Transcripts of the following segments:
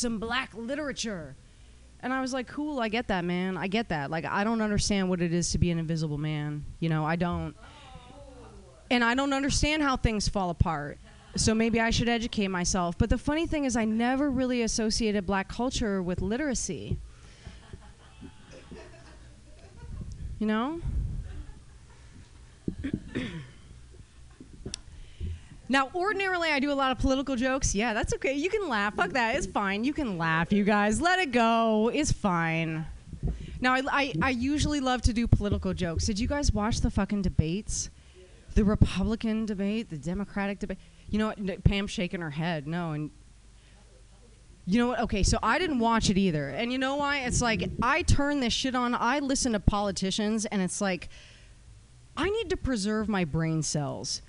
some black literature. And I was like, cool, I get that, man. I get that. Like, I don't understand what it is to be an invisible man. You know, I don't. And I don't understand how things fall apart. So maybe I should educate myself. But the funny thing is I never really associated black culture with literacy. You know? Now, ordinarily, I do a lot of political jokes. Yeah, that's okay. You can laugh. Fuck that. It's fine. You can laugh, you guys. Let it go. It's fine. Now, I usually love to do political jokes. Did you guys watch the fucking debates? The Republican debate, the Democratic debate. You know what? Pam's shaking her head. No. And you know what? Okay, so I didn't watch it either. And you know why? It's like, I turn this shit on. I listen to politicians, and it's like, I need to preserve my brain cells.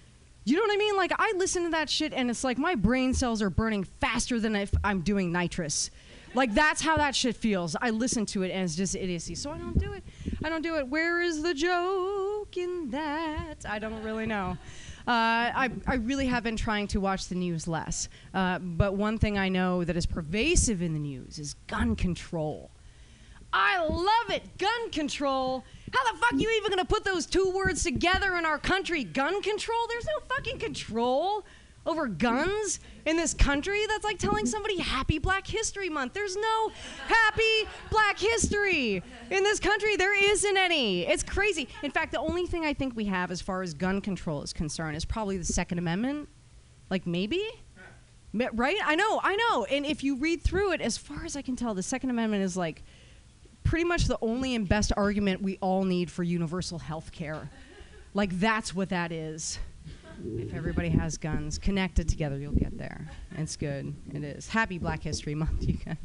You know what I mean? Like, I listen to that shit, and it's like my brain cells are burning faster than if I'm doing nitrous. Like, that's how that shit feels. I listen to it, and it's just idiocy. So I don't do it. I don't do it. Where is the joke in that? I don't really know. I really have been trying to watch the news less. But one thing I know that is pervasive in the news is gun control. I love it. Gun control. How the fuck are you even going to put those two words together in our country? Gun control? There's no fucking control over guns in this country. That's like telling somebody Happy Black History Month. There's no Happy Black History in this country. There isn't any. It's crazy. In fact, the only thing I think we have as far as gun control is concerned is probably the Second Amendment. Like, maybe? Right? I know. And if you read through it, as far as I can tell, the Second Amendment is like pretty much the only and best argument we all need for universal health care. Like, that's what that is. If everybody has guns connected together, you'll get there. It's good. It is. Happy Black History Month, you guys.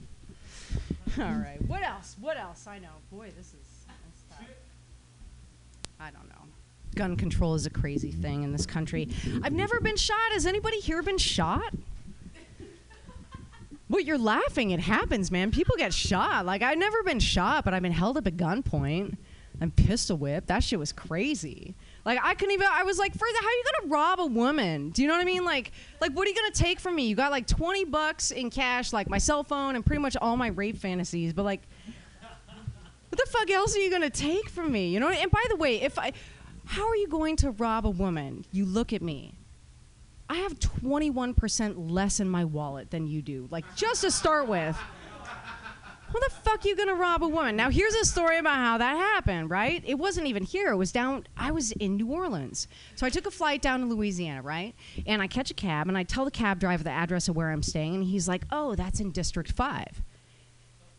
All right. What else? I know. Boy, this is tough. I don't know. Gun control is a crazy thing in this country. I've never been shot. Has anybody here been shot? What you're laughing, it happens, man. People get shot. Like, I've never been shot, but I've been held up at gunpoint and pistol whipped. That shit was crazy. Like, I couldn't even, I was like, how are you gonna rob a woman? Do you know what I mean? Like, what are you gonna take from me? You got like $20 in cash, like my cell phone and pretty much all my rape fantasies, but like, what the fuck else are you gonna take from me? You know, and by the way, how are you going to rob a woman? You look at me. I have 21% less in my wallet than you do. Like, just to start with. When the fuck are you gonna rob a woman? Now, here's a story about how that happened, right? It wasn't even here, I was in New Orleans. So I took a flight down to Louisiana, right? And I catch a cab, and I tell the cab driver the address of where I'm staying, and he's like, oh, that's in District 5.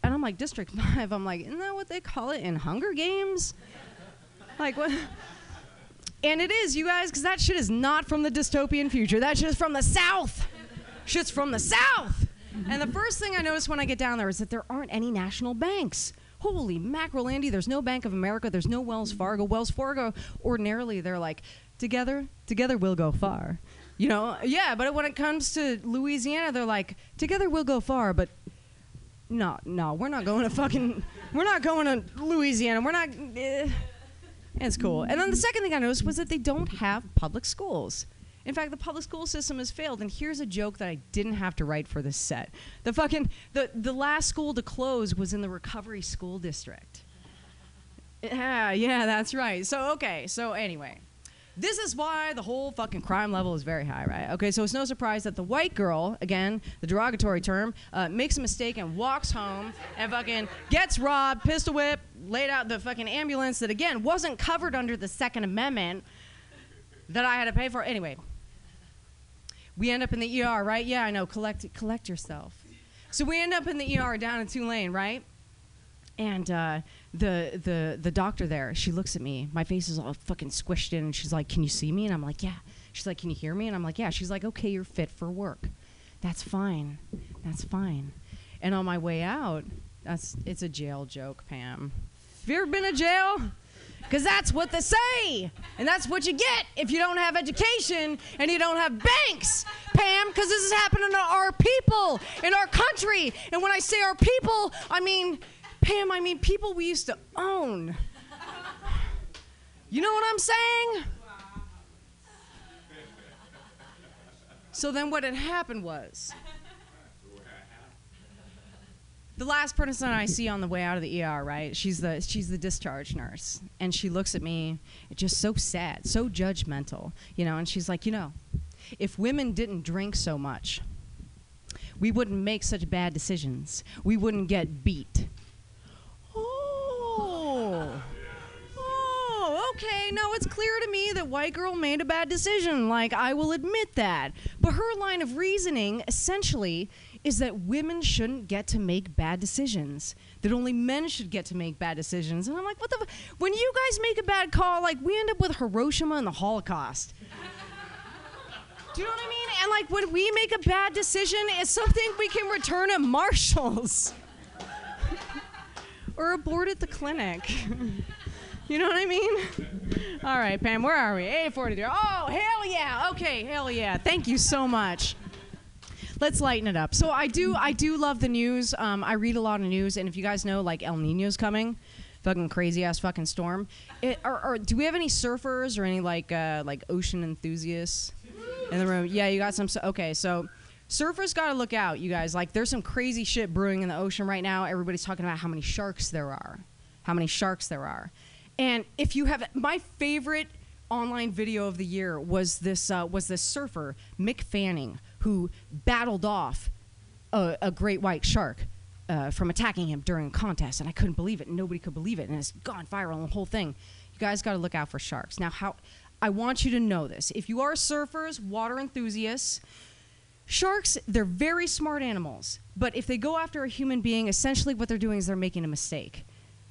And I'm like, District 5? I'm like, isn't that what they call it in Hunger Games? Like, what? And it is, you guys, because that shit is not from the dystopian future. That shit is from the South. Shit's from the South. And the first thing I noticed when I get down there is that there aren't any national banks. Holy mackerel, Andy, there's no Bank of America, there's no Wells Fargo. Wells Fargo, ordinarily, they're like, together we'll go far. You know, yeah, but when it comes to Louisiana, they're like, together we'll go far, but no, we're not going to Louisiana, we're not, it's cool. And then the second thing I noticed was that they don't have public schools. In fact, the public school system has failed, and here's a joke that I didn't have to write for this set. The last school to close was in the Recovery School District. Yeah, that's right. So anyway. This is why the whole fucking crime level is very high, right? Okay, so it's no surprise that the white girl, again, the derogatory term, makes a mistake and walks home and fucking gets robbed, pistol whipped, laid out the fucking ambulance that, again, wasn't covered under the Second Amendment that I had to pay for. Anyway, we end up in the ER, right? Yeah, I know, collect yourself. So we end up in the ER down in Tulane, right? And the doctor there, she looks at me. My face is all fucking squished in. And she's like, can you see me? And I'm like, yeah. She's like, can you hear me? And I'm like, yeah. She's like, okay, you're fit for work. That's fine. And on my way out, it's a jail joke, Pam. Have you ever been in jail? Because that's what they say. And that's what you get if you don't have education and you don't have banks, Pam, because this is happening to our people in our country. And when I say our people, I mean... Pam, I mean people we used to own. You know what I'm saying? So then what had happened was The last person I see on the way out of the ER, right? She's the discharge nurse, and she looks at me, just so sad, so judgmental, you know. And she's like, you know, if women didn't drink so much, we wouldn't make such bad decisions. We wouldn't get beat. Okay, no, it's clear to me that white girl made a bad decision. Like, I will admit that. But her line of reasoning, essentially, is that women shouldn't get to make bad decisions. That only men should get to make bad decisions. And I'm like, what the when you guys make a bad call, like, we end up with Hiroshima and the Holocaust. Do you know what I mean? And, like, when we make a bad decision, it's something we can return at Marshall's. Or abort at the clinic. You know what I mean? All right, Pam, where are we? 8:43. Oh, hell yeah. Okay, hell yeah. Thank you so much. Let's lighten it up. So I do love the news. I read a lot of news, and if you guys know, like, El Nino's coming, fucking crazy-ass fucking storm. Do we have any surfers or any, like ocean enthusiasts in the room? Yeah, you got some. Okay, so surfers got to look out, you guys. Like, there's some crazy shit brewing in the ocean right now. Everybody's talking about how many sharks there are. And if you have, my favorite online video of the year was this surfer, Mick Fanning, who battled off a great white shark from attacking him during a contest, and I couldn't believe it, and nobody could believe it, and it's gone viral, and the whole thing. You guys gotta look out for sharks. Now, I want you to know this. If you are surfers, water enthusiasts, sharks, they're very smart animals, but if they go after a human being, essentially what they're doing is they're making a mistake.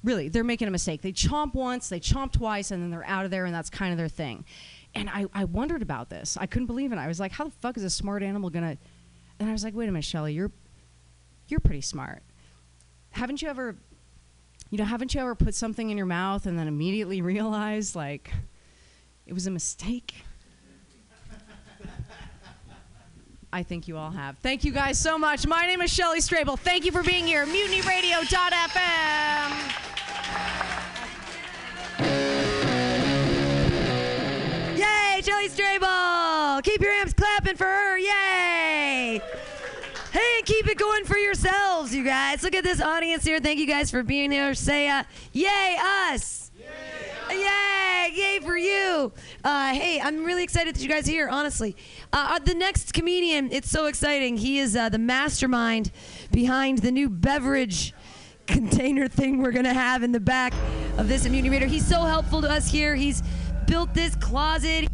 Really, they're making a mistake. They chomp once, they chomp twice, and then they're out of there, and that's kind of their thing. And I wondered about this. I couldn't believe it. I was like, how the fuck is a smart animal gonna... And I was like, wait a minute, Shelly, you're pretty smart. Haven't you ever put something in your mouth and then immediately realized, like, it was a mistake? I think you all have. Thank you guys so much. My name is Shelly Strable. Thank you for being here. MutinyRadio.fm. Yay, Shelly Strable. Keep your amps clapping for her. Yay. Hey, keep it going for yourselves, you guys. Look at this audience here. Thank you guys for being here. Say, yay, us. Yay, us. Yay, yay for you. Hey, I'm really excited that you guys are here, honestly. The next comedian, it's so exciting. He is the mastermind behind the new beverage container thing we're going to have in the back of this Immunity. He's so helpful to us here. He's built this closet.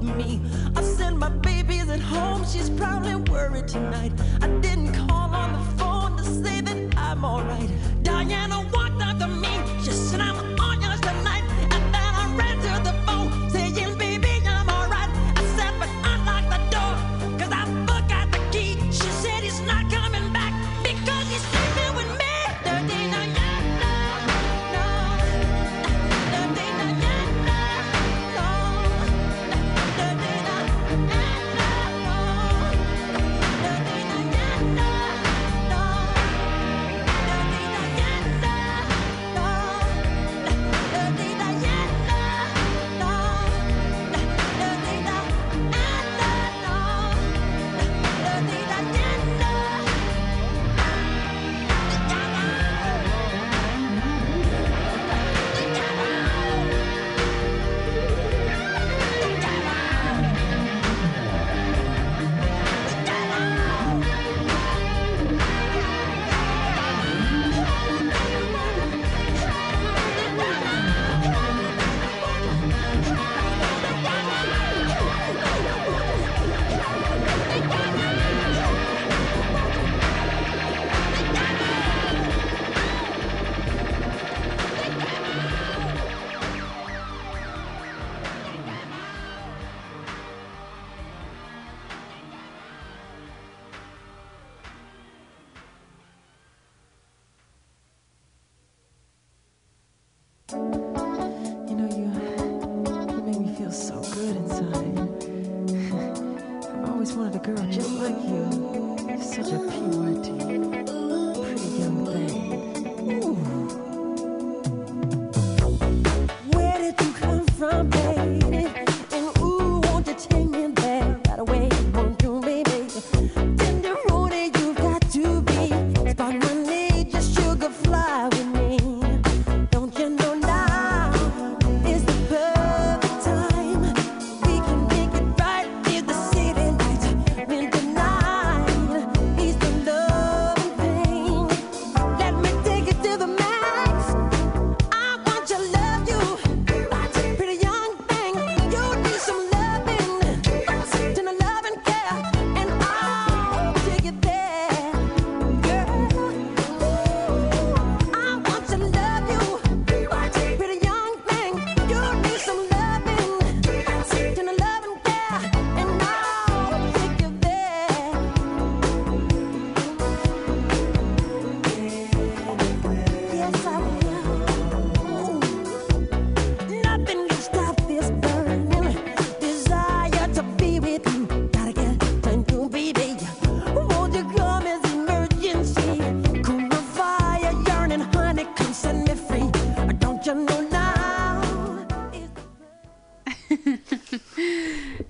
with me. I sent my babies at home, she's probably worried tonight. I didn't call on the phone to say that I'm alright. Diana walked up to me, she said I'm on yours tonight. And then I ran to the phone saying, baby, I'm alright. I said, but unlock the door, cause I forgot the key. She said he's not coming back because he's sleeping with me.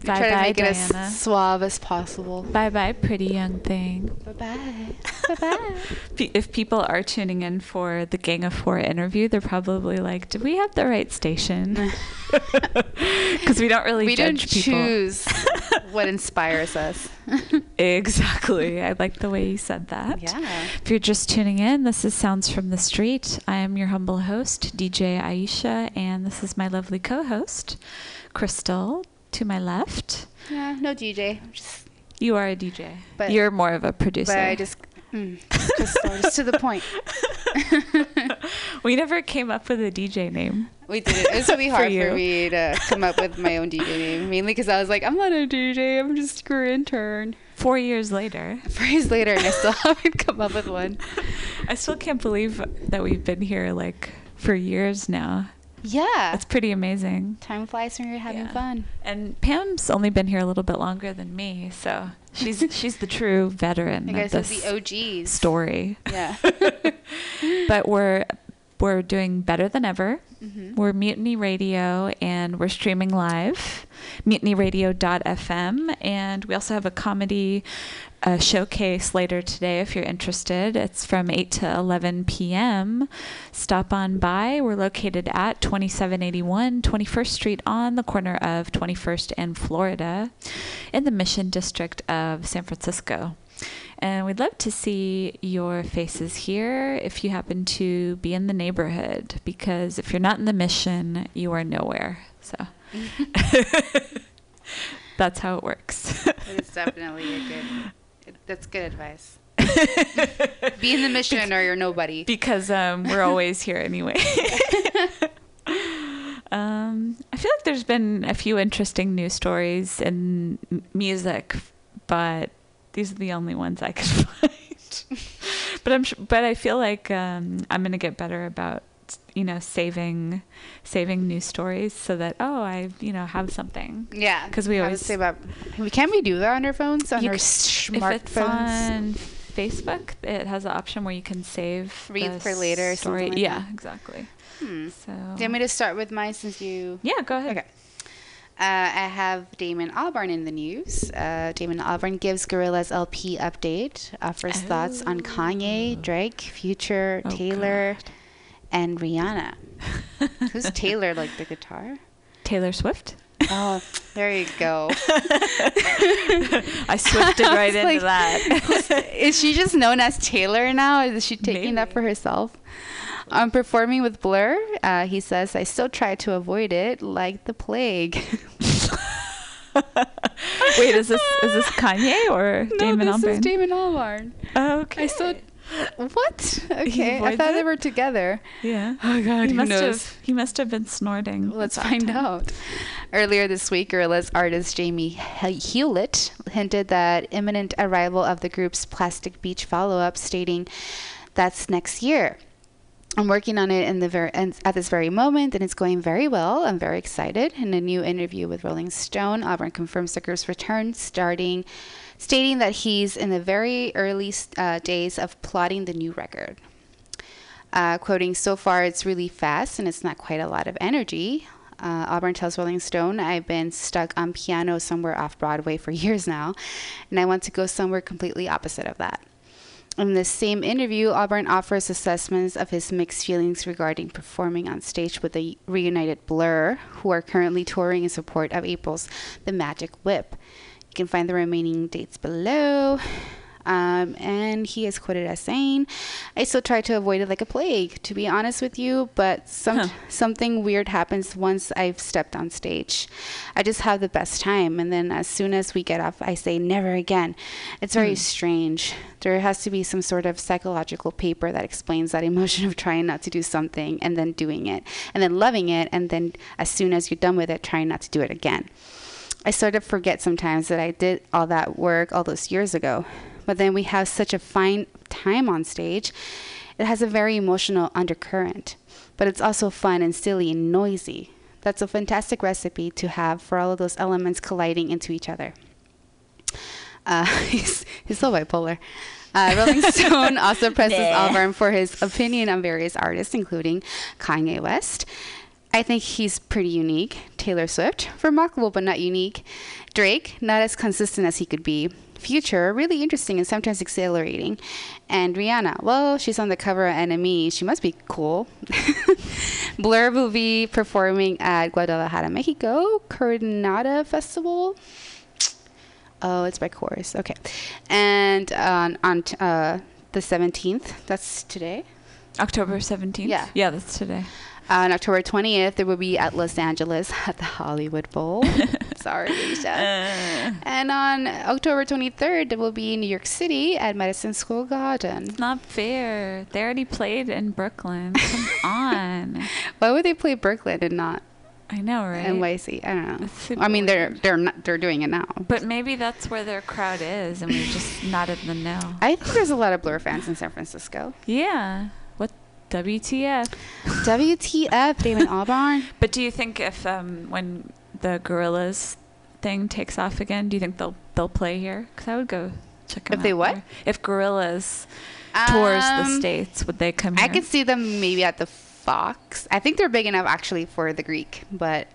Try to make it Diana. As suave as possible. Bye-bye, pretty young thing. Bye-bye. Bye-bye. If people are tuning in for the Gang of Four interview, they're probably like, did we have the right station? Because we don't really judge people. We don't choose what inspires us. Exactly. I like the way you said that. Yeah. If you're just tuning in, this is Sounds from the Street. I am your humble host, DJ Aisha, and this is my lovely co-host, Crystal, to my left. Yeah, no DJ. You are a DJ. But you're more of a producer. But I just to the point. We never came up with a DJ name. We did. It was really hard for me to come up with my own DJ name, mainly because I was like, I'm not a DJ. I'm just your intern. 4 years later. 4 years later, and I still haven't come up with one. I still can't believe that we've been here like for years now. Yeah. It's pretty amazing. Time flies when you're having fun. And Pam's only been here a little bit longer than me, so she's the true veteran of this the OGs. Story. Yeah. But we're doing better than ever. Mm-hmm. We're Mutiny Radio, and we're streaming live, MutinyRadio.fm, and we also have a comedy showcase later today if you're interested. It's from 8 to 11 p.m. Stop on by. We're located at 2781 21st Street on the corner of 21st and Florida in the Mission District of San Francisco. And we'd love to see your faces here if you happen to be in the neighborhood, because if you're not in the Mission, you are nowhere. So That's how it works. It's definitely a good, that's good advice. Be in the mission or you're nobody. Because we're always here anyway. I feel like there's been a few interesting news stories in music, but these are the only ones I could find. But I feel like I'm gonna get better about, you know, saving news stories so that I have something. Yeah, because we always save up. Can we do that on our phones? On our smartphones? If it's on Facebook, it has an option where you can save. Read for later. Story. Something like that. Exactly. So. Do you want me to start with mine since you? Yeah, go ahead. Okay. I have Damon Albarn in the news. Damon Albarn gives Gorillaz LP update, offers thoughts on Kanye, Drake, Future, Taylor, and Rihanna. Who's Taylor, like the guitar? Taylor Swift. Oh, there you go. I swifted right into that. Is she just known as Taylor now? Is she taking that for herself? I'm performing with Blur. He says, I still try to avoid it like the plague. Wait, is this Kanye or Damon Albarn? No, this is Damon Albarn. Oh, okay. What? Okay, I thought they were together. Yeah. Oh, God, he must have been snorting. Let's find out. Earlier this week, Gorillaz artist Jamie Hewlett hinted that imminent arrival of the group's Plastic Beach follow-up, stating, that's next year. I'm working on it at this very moment, and it's going very well. I'm very excited. In a new interview with Rolling Stone, Albarn confirms the group's return, stating that he's in the very early days of plotting the new record. Quoting, so far it's really fast, and it's not quite a lot of energy. Albarn tells Rolling Stone, I've been stuck on piano somewhere off Broadway for years now, and I want to go somewhere completely opposite of that. In this same interview, Albarn offers assessments of his mixed feelings regarding performing on stage with the reunited Blur, who are currently touring in support of April's The Magic Whip. You can find the remaining dates below. And he is quoted as saying, I still try to avoid it like a plague, to be honest with you, but something weird happens once I've stepped on stage. I just have the best time, and then as soon as we get off, I say never again. It's very strange. There has to be some sort of psychological paper that explains that emotion of trying not to do something and then doing it, and then loving it, and then as soon as you're done with it, trying not to do it again. I sort of forget sometimes that I did all that work all those years ago. But then we have such a fine time on stage. It has a very emotional undercurrent, but it's also fun and silly and noisy. That's a fantastic recipe to have for all of those elements colliding into each other. He's so bipolar. Rolling Stone also presses Albarn for his opinion on various artists, including Kanye West. I think he's pretty unique. Taylor Swift, remarkable but not unique. Drake, not as consistent as he could be. Future, really interesting and sometimes exhilarating. And Rihanna, well, she's on the cover of NME. She must be cool. Blur will be performing at Guadalajara, Mexico, Coronada Festival. Oh, it's by Chorus. Okay. And on the 17th, that's today? October 17th? Yeah. Yeah, that's today. On October 20th, there will be at Los Angeles at the Hollywood Bowl. Sorry, Alicia. And on October 23rd, there will be in New York City at Madison Square Garden. It's not fair. They already played in Brooklyn. Come on. Why would they play Brooklyn and not? I know, right? NYC. I don't know. I mean, they're doing it now. But maybe that's where their crowd is, and we're just not in the know. I think there's a lot of Blur fans in San Francisco. Yeah. WTF. WTF, Damon Albarn. But do you think if when the Gorillaz thing takes off again, do you think they'll play here? Because I would go check them out. If they what? There. If Gorillaz tours the States, would they come here? I could see them maybe at the Fox. I think they're big enough actually for the Greek, but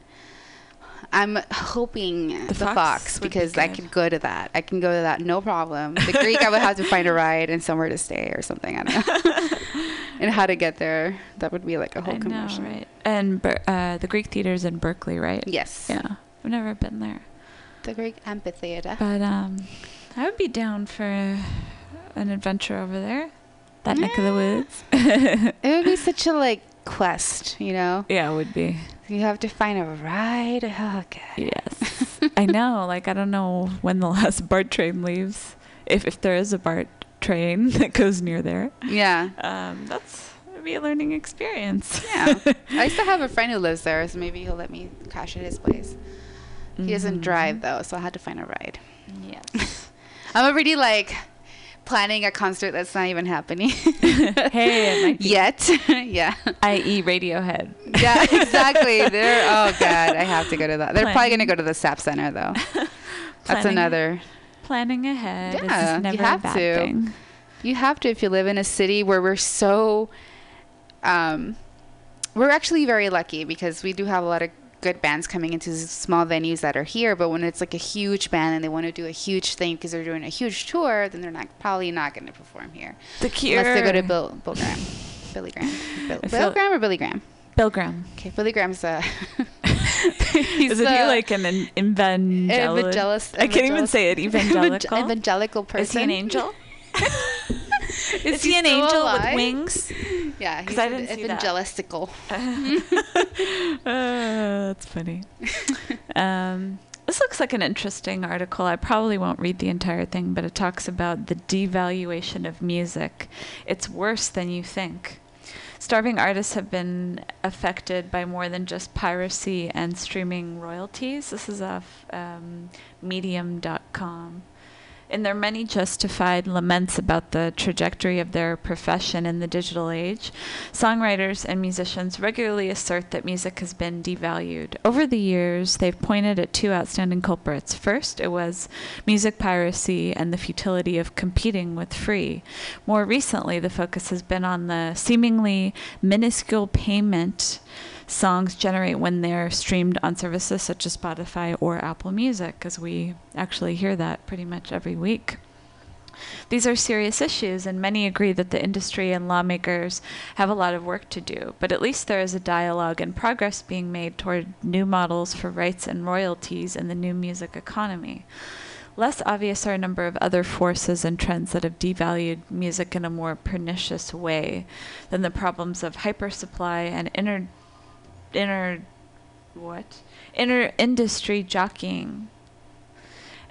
I'm hoping the Fox because I could go to that. I can go to that, no problem. The Greek, I would have to find a ride and somewhere to stay or something. I don't know. And how to get there, that would be like a whole commercial. Right? And the Greek Theater's in Berkeley, right? Yes. Yeah. I've never been there. The Greek Amphitheater. But I would be down for an adventure over there. That neck of the woods. It would be such a quest, you know? Yeah, it would be. You have to find a ride. Oh, God. Yes. I know. Like, I don't know when the last BART train leaves. If there is a BART train that goes near there. Yeah. That's would be a learning experience. Yeah. I still have a friend who lives there, so maybe he'll let me crash at his place. He doesn't drive, though, so I'll have to find a ride. Yes. I'm already, like, planning a concert that's not even happening. Hey, it might be. Yet. Yeah. I.e. Radiohead. Yeah, exactly. They're, oh, God, I have to go to that. They're probably going to go to the SAP Center, though. That's another. Planning ahead. Yeah, never you have a bad to. Thing. You have to if you live in a city where we're so... we're actually very lucky because we do have a lot of good bands coming into small venues that are here, but when it's like a huge band and they want to do a huge thing because they're doing a huge tour, then they're not probably not going to perform here. The Cure. Unless they go to Bill Graham. Okay, Billy Graham's Isn't he like an evangelist? I can't even say it. Evangelical. Evangelical person. Is he an angel? Is he an angel alive? With wings? Yeah, he's evangelistical. That's funny. This looks like an interesting article. I probably won't read the entire thing, but it talks about the devaluation of music. It's worse than you think. Starving artists have been affected by more than just piracy and streaming royalties. This is off medium.com. In their many justified laments about the trajectory of their profession in the digital age, songwriters and musicians regularly assert that music has been devalued. Over the years, they've pointed at two outstanding culprits. First, it was music piracy and the futility of competing with free. More recently, the focus has been on the seemingly minuscule payment songs generate when they're streamed on services such as Spotify or Apple Music, because we actually hear that pretty much every week. These are serious issues, and many agree that the industry and lawmakers have a lot of work to do, but at least there is a dialogue and progress being made toward new models for rights and royalties in the new music economy. Less obvious are a number of other forces and trends that have devalued music in a more pernicious way than the problems of hypersupply and inner industry jockeying.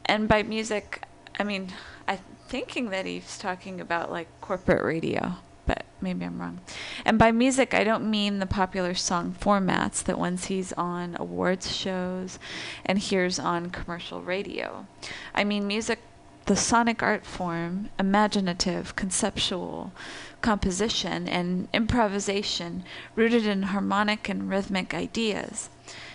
And by music, I mean, I'm thinking that he's talking about like corporate radio, but maybe I'm wrong. And by music, I don't mean the popular song formats that one sees on awards shows and hears on commercial radio. I mean music, the sonic art form, imaginative, conceptual, composition and improvisation rooted in harmonic and rhythmic ideas.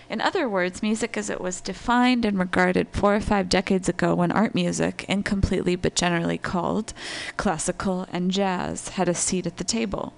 In other words, music as it was defined and regarded 4 or 5 decades ago when art music, incompletely but generally called classical and jazz, had a seat at the table.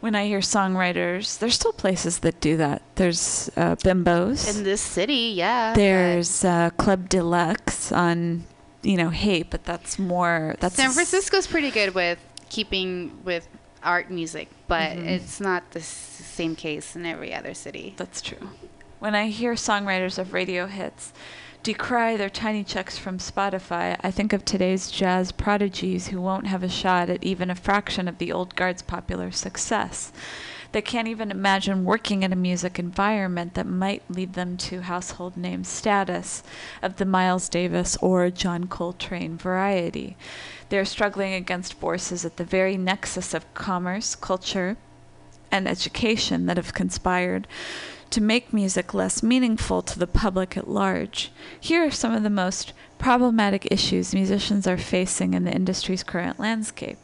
When I hear songwriters, there's still places that do that. There's Bimbos. In this city, yeah. There's Club Deluxe on, hey, but that's more... San Francisco's pretty good with keeping with art music, but it's not the same case in every other city. That's true. When I hear songwriters of radio hits decry their tiny checks from Spotify, I think of today's jazz prodigies who won't have a shot at even a fraction of the old guard's popular success. They can't even imagine working in a music environment that might lead them to household name status of the Miles Davis or John Coltrane variety. They're struggling against forces at the very nexus of commerce, culture, and education that have conspired to make music less meaningful to the public at large. Here are some of the most problematic issues musicians are facing in the industry's current landscape.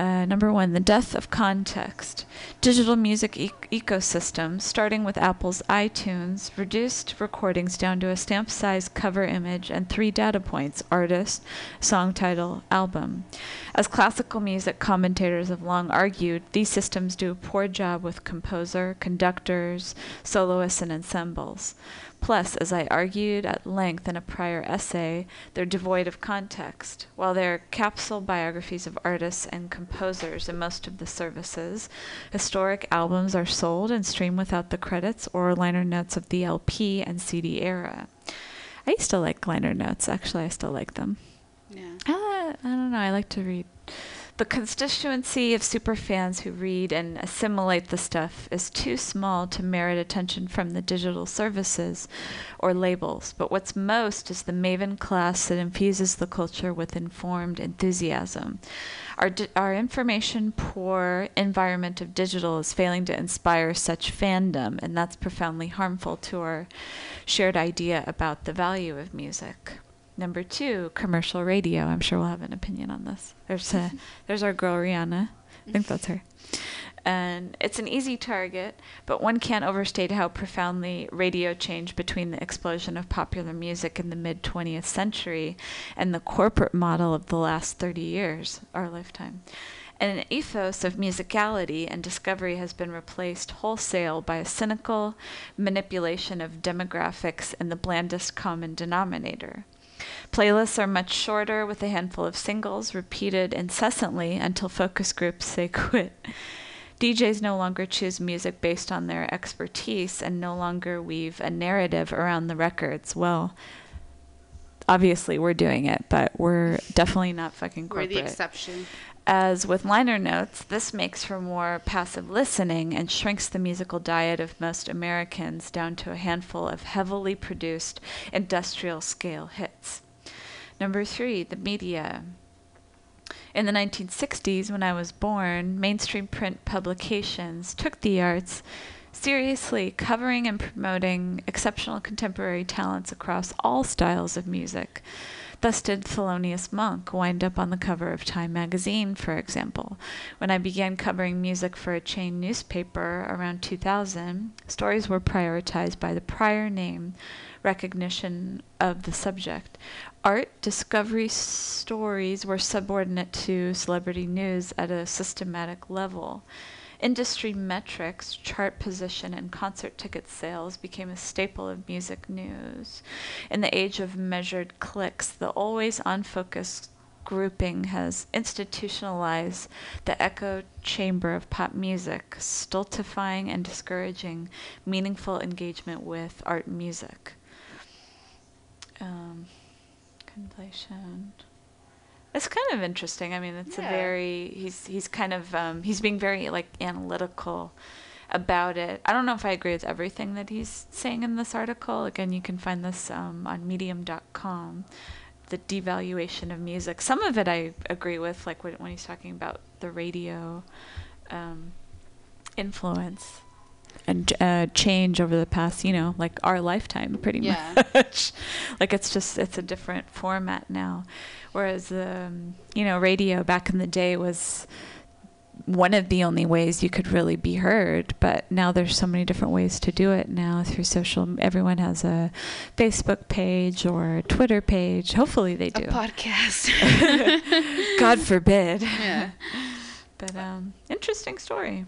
Number one, the death of context. Digital music ecosystems, starting with Apple's iTunes, reduced recordings down to a stamp-sized cover image and 3 data points, artist, song title, album. As classical music commentators have long argued, these systems do a poor job with composer, conductors, soloists, and ensembles. Plus, as I argued at length in a prior essay, they're devoid of context. While they're capsule biographies of artists and composers in most of the services, historic albums are sold and streamed without the credits or liner notes of the LP and CD era. I used to like liner notes. Actually, I still like them. Yeah. I don't know. I like to read. The constituency of superfans who read and assimilate the stuff is too small to merit attention from the digital services or labels, but what's most is the maven class that infuses the culture with informed enthusiasm. Our information-poor environment of digital is failing to inspire such fandom, and that's profoundly harmful to our shared idea about the value of music. Number two, commercial radio. I'm sure we'll have an opinion on this. There's our girl Rihanna. I think that's her. And it's an easy target, but one can't overstate how profoundly radio changed between the explosion of popular music in the mid-20th century and the corporate model of the last 30 years, our lifetime. And an ethos of musicality and discovery has been replaced wholesale by a cynical manipulation of demographics and the blandest common denominator. Playlists are much shorter, with a handful of singles repeated incessantly until focus groups say quit. DJs no longer choose music based on their expertise and no longer weave a narrative around the records. Well, obviously we're doing it, but we're definitely not fucking corporate. We're the exception. As with liner notes, this makes for more passive listening and shrinks the musical diet of most Americans down to a handful of heavily produced industrial-scale hits. Number three, the media. In the 1960s, when I was born, mainstream print publications took the arts seriously, covering and promoting exceptional contemporary talents across all styles of music. Thus did Thelonious Monk wind up on the cover of Time magazine, for example. When I began covering music for a chain newspaper around 2000, stories were prioritized by the prior name recognition of the subject. Art discovery stories were subordinate to celebrity news at a systematic level. Industry metrics, chart position, and concert ticket sales became a staple of music news. In the age of measured clicks, the always-on focus grouping has institutionalized the echo chamber of pop music, stultifying and discouraging meaningful engagement with art music. Conflation. It's kind of interesting. I mean, it's a very, he's kind of, he's being very, like, analytical about it. I don't know if I agree with everything that he's saying in this article. Again, you can find this on medium.com, the devaluation of music. Some of it I agree with, like when he's talking about the radio influence and change over the past, you know, like our lifetime pretty much. Like it's a different format now. Whereas, you know, radio back in the day was one of the only ways you could really be heard. But now there's so many different ways to do it now through social. Everyone has a Facebook page or a Twitter page. Hopefully they do. A podcast. God forbid. Yeah. But interesting story.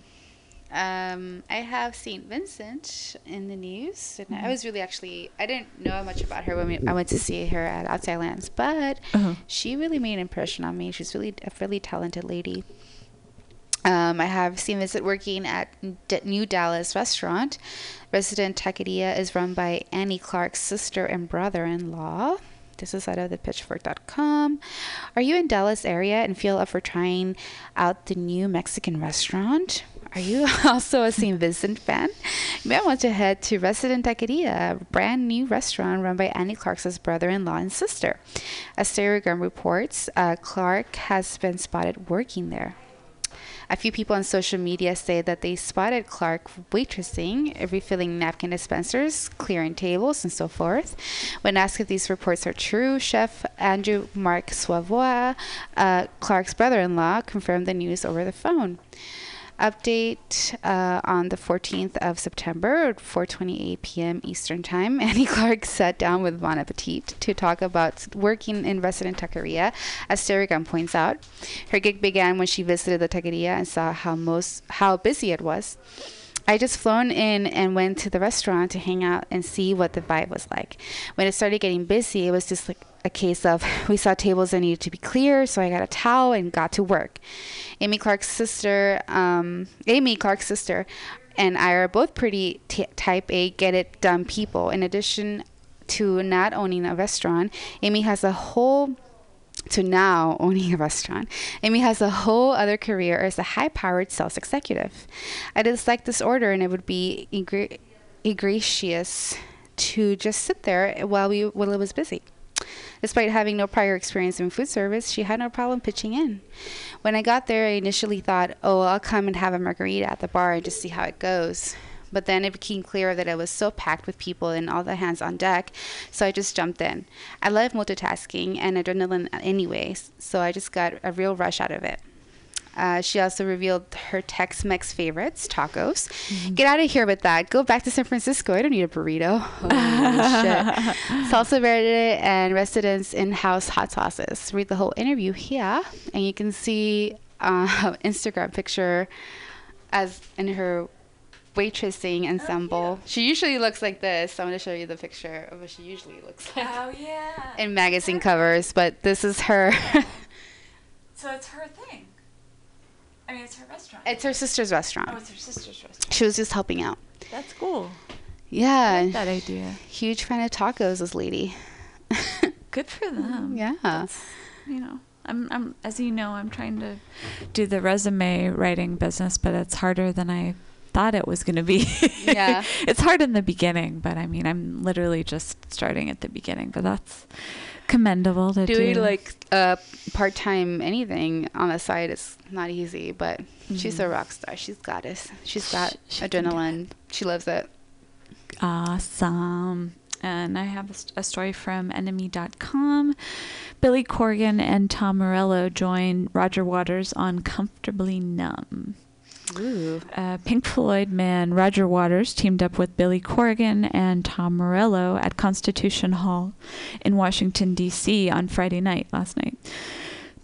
I have St. Vincent in the news, and I was really I didn't know much about her when I went to see her at Outside Lands, but she really made an impression on me. She's really a really talented lady. I have St. Vincent working at New Dallas restaurant. Resident Taqueria is run by Annie Clark's sister and brother-in-law. This is out of the pitchfork.com. Are you in Dallas area and feel up for trying out the new Mexican restaurant? Are you also a St. Vincent fan? You might want to head to Resident Taqueria, a brand new restaurant run by Annie Clark's brother-in-law and sister. As Stereogram reports, Clark has been spotted working there. A few people on social media say that they spotted Clark waitressing, refilling napkin dispensers, clearing tables, and so forth. When asked if these reports are true, Chef Andrew Mark Savoie, Clark's brother-in-law, confirmed the news over the phone. Update on the 14th of September at 4:28 p.m. Eastern Time, Annie Clark sat down with Bon Appetit to talk about working in Resident Taqueria, as Stereogram points out. Her gig began when she visited the taqueria and saw how busy it was. I just flown in and went to the restaurant to hang out and see what the vibe was like. When it started getting busy, it was just like a case of we saw tables that needed to be cleared, so I got a towel and got to work. Amy Clark's sister and I are both pretty type A, get it done people. In addition to not owning a restaurant, Amy has a whole to now owning a restaurant. Amy has a whole other career as a high-powered sales executive. I dislike this order, and it would be egregious to just sit there while it was busy. Despite having no prior experience in food service, she had no problem pitching in. When I got there, I initially thought, oh, I'll come and have a margarita at the bar and just see how it goes. But then it became clear that it was so packed with people and all the hands on deck, so I just jumped in. I love multitasking and adrenaline anyways, so I just got a real rush out of it. She also revealed her Tex-Mex favorites, tacos. Mm-hmm. Get out of here with that. Go back to San Francisco. I don't need a burrito. Oh, shit. Salsa verde and Resident's in-house hot sauces. Read the whole interview here, and you can see her Instagram picture as in her waitressing ensemble. Oh, yeah. She usually looks like this. I'm going to show you the picture of what she usually looks like. Oh, yeah. In magazine covers, but this is her. So it's her thing. I mean, it's her restaurant. It's her sister's restaurant. Oh, it's her sister's restaurant. She was just helping out. That's cool. Yeah. I like that idea. Huge fan of tacos, this lady. Good for them. Yeah. That's, you know, I'm as you know, I'm trying to do the resume writing business, but it's harder than I thought it was going to be. Yeah. It's hard in the beginning, but I mean, I'm literally just starting at the beginning, but that's commendable to do. Like part-time anything on the side is not easy, but she's a rock star. She's goddess. She's got she adrenaline. She loves it. Awesome. And I have a story from NME.com. Billy Corgan and Tom Morello join Roger Waters on Comfortably Numb. Ooh. Pink Floyd man Roger Waters teamed up with Billy Corgan and Tom Morello at Constitution Hall in Washington, D.C. on Friday night, last night,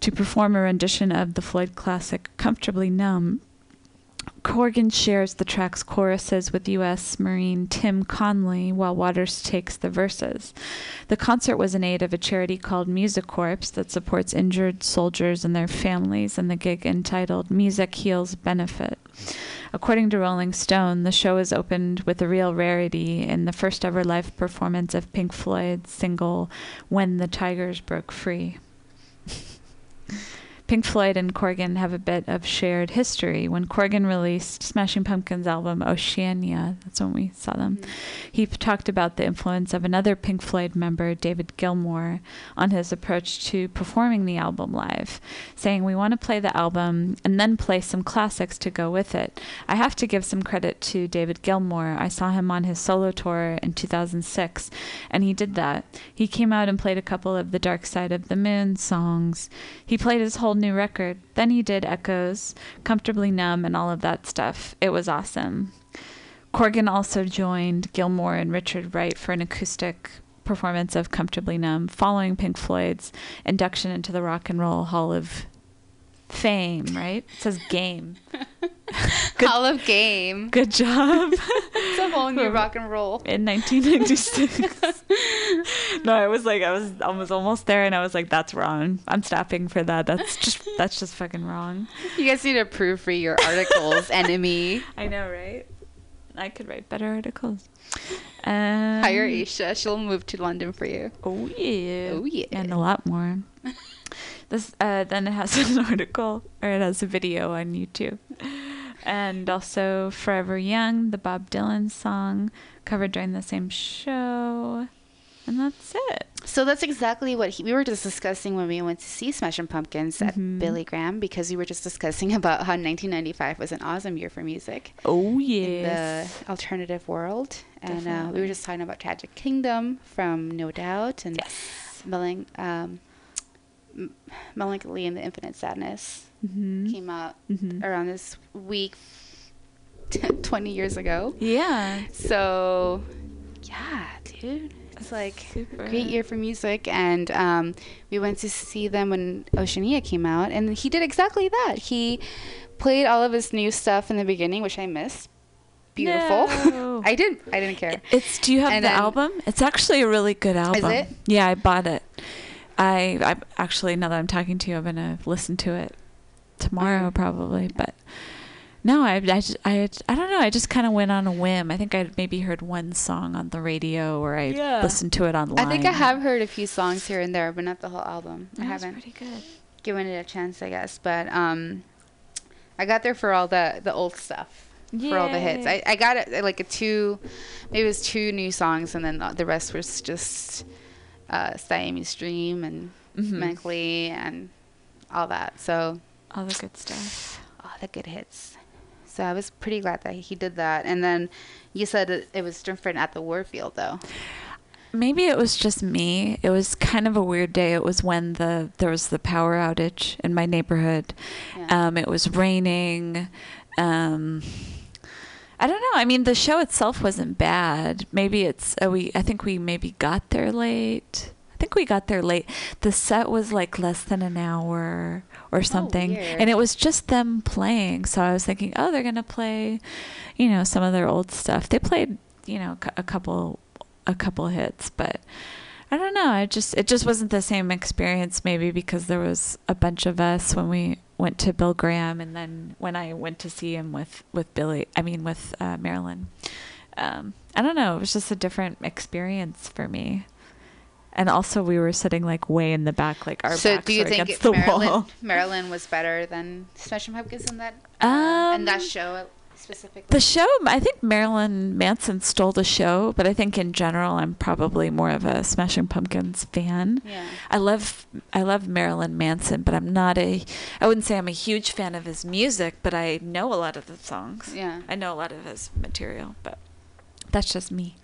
to perform a rendition of the Floyd classic Comfortably Numb. Corgan shares the track's choruses with U.S. Marine Tim Conley, while Waters takes the verses. The concert was in aid of a charity called MusiCorps that supports injured soldiers and their families, and the gig entitled Music Heals Benefit. According to Rolling Stone, the show is opened with a real rarity in the first-ever live performance of Pink Floyd's single When the Tigers Broke Free. Pink Floyd and Corgan have a bit of shared history. When Corgan released Smashing Pumpkins' album Oceania, that's when we saw them, he talked about the influence of another Pink Floyd member, David Gilmour, on his approach to performing the album live, saying, "We want to play the album and then play some classics to go with it." I have to give some credit to David Gilmour. I saw him on his solo tour in 2006, and he did that. He came out and played a couple of the Dark Side of the Moon songs. He played his whole new record. Then he did Echoes, Comfortably Numb, and all of that stuff. It was awesome. Corgan also joined Gilmour and Richard Wright for an acoustic performance of Comfortably Numb following Pink Floyd's induction into the Rock and Roll Hall of Fame, right? It says game. Good, Hall of Game. Good job. It's a whole new rock and roll. In 1996. No, I was almost there, and I was like, that's wrong. I'm stopping for that. That's just fucking wrong. You guys need to proofread your articles, NME. I know, right? I could write better articles. Hire Aisha. She'll move to London for you. Oh, yeah. Oh, yeah. And a lot more. This then it has an article, or it has a video on YouTube. And also Forever Young, the Bob Dylan song, covered during the same show. And that's it. So that's exactly what we were just discussing when we went to see Smashing Pumpkins at Billy Graham, because we were just discussing about how 1995 was an awesome year for music. Oh, yes. In the alternative world. Definitely. And we were just talking about Tragic Kingdom from No Doubt. And yes. Melancholy and the Infinite Sadness came out around this week 20 years ago. Yeah. So, yeah, dude. It's like a great year for music. And we went to see them when Oceania came out. And he did exactly that. He played all of his new stuff in the beginning, which I missed. Beautiful. No. I didn't care. Do you have the album? It's actually a really good album. Is it? Yeah, I bought it. I actually, now that I'm talking to you, I'm going to listen to it tomorrow probably, but No, I don't know. I just kind of went on a whim. I think I maybe heard one song on the radio, or I listened to it online. I think I have heard a few songs here and there, but not the whole album. I haven't pretty good. Given it a chance, I guess. But I got there for all the old stuff, for all the hits. I got it like two new songs, and then the rest was just Siamese Dream and Melancholy and all that. So all the good stuff. All the good hits. So I was pretty glad that he did that. And then you said it was different at the Warfield, though. Maybe it was just me. It was kind of a weird day. It was when there was the power outage in my neighborhood. Yeah. It was raining. I don't know. I mean, the show itself wasn't bad. Maybe I think we maybe got there late. The set was like less than an hour or something. Oh, and it was just them playing. So I was thinking, oh, they're going to play, some of their old stuff. They played, a couple hits, but I don't know. It just wasn't the same experience, maybe because there was a bunch of us when we went to Bill Graham. And then when I went to see him with Marilyn, I don't know. It was just a different experience for me. And also, we were sitting like way in the back, like our backs were against the wall. Marilyn was better than Smashing Pumpkins in that, and that show specifically. The show, I think Marilyn Manson stole the show, but I think in general, I'm probably more of a Smashing Pumpkins fan. Yeah, I love Marilyn Manson, but I wouldn't say I'm a huge fan of his music, but I know a lot of the songs. Yeah, I know a lot of his material, but that's just me.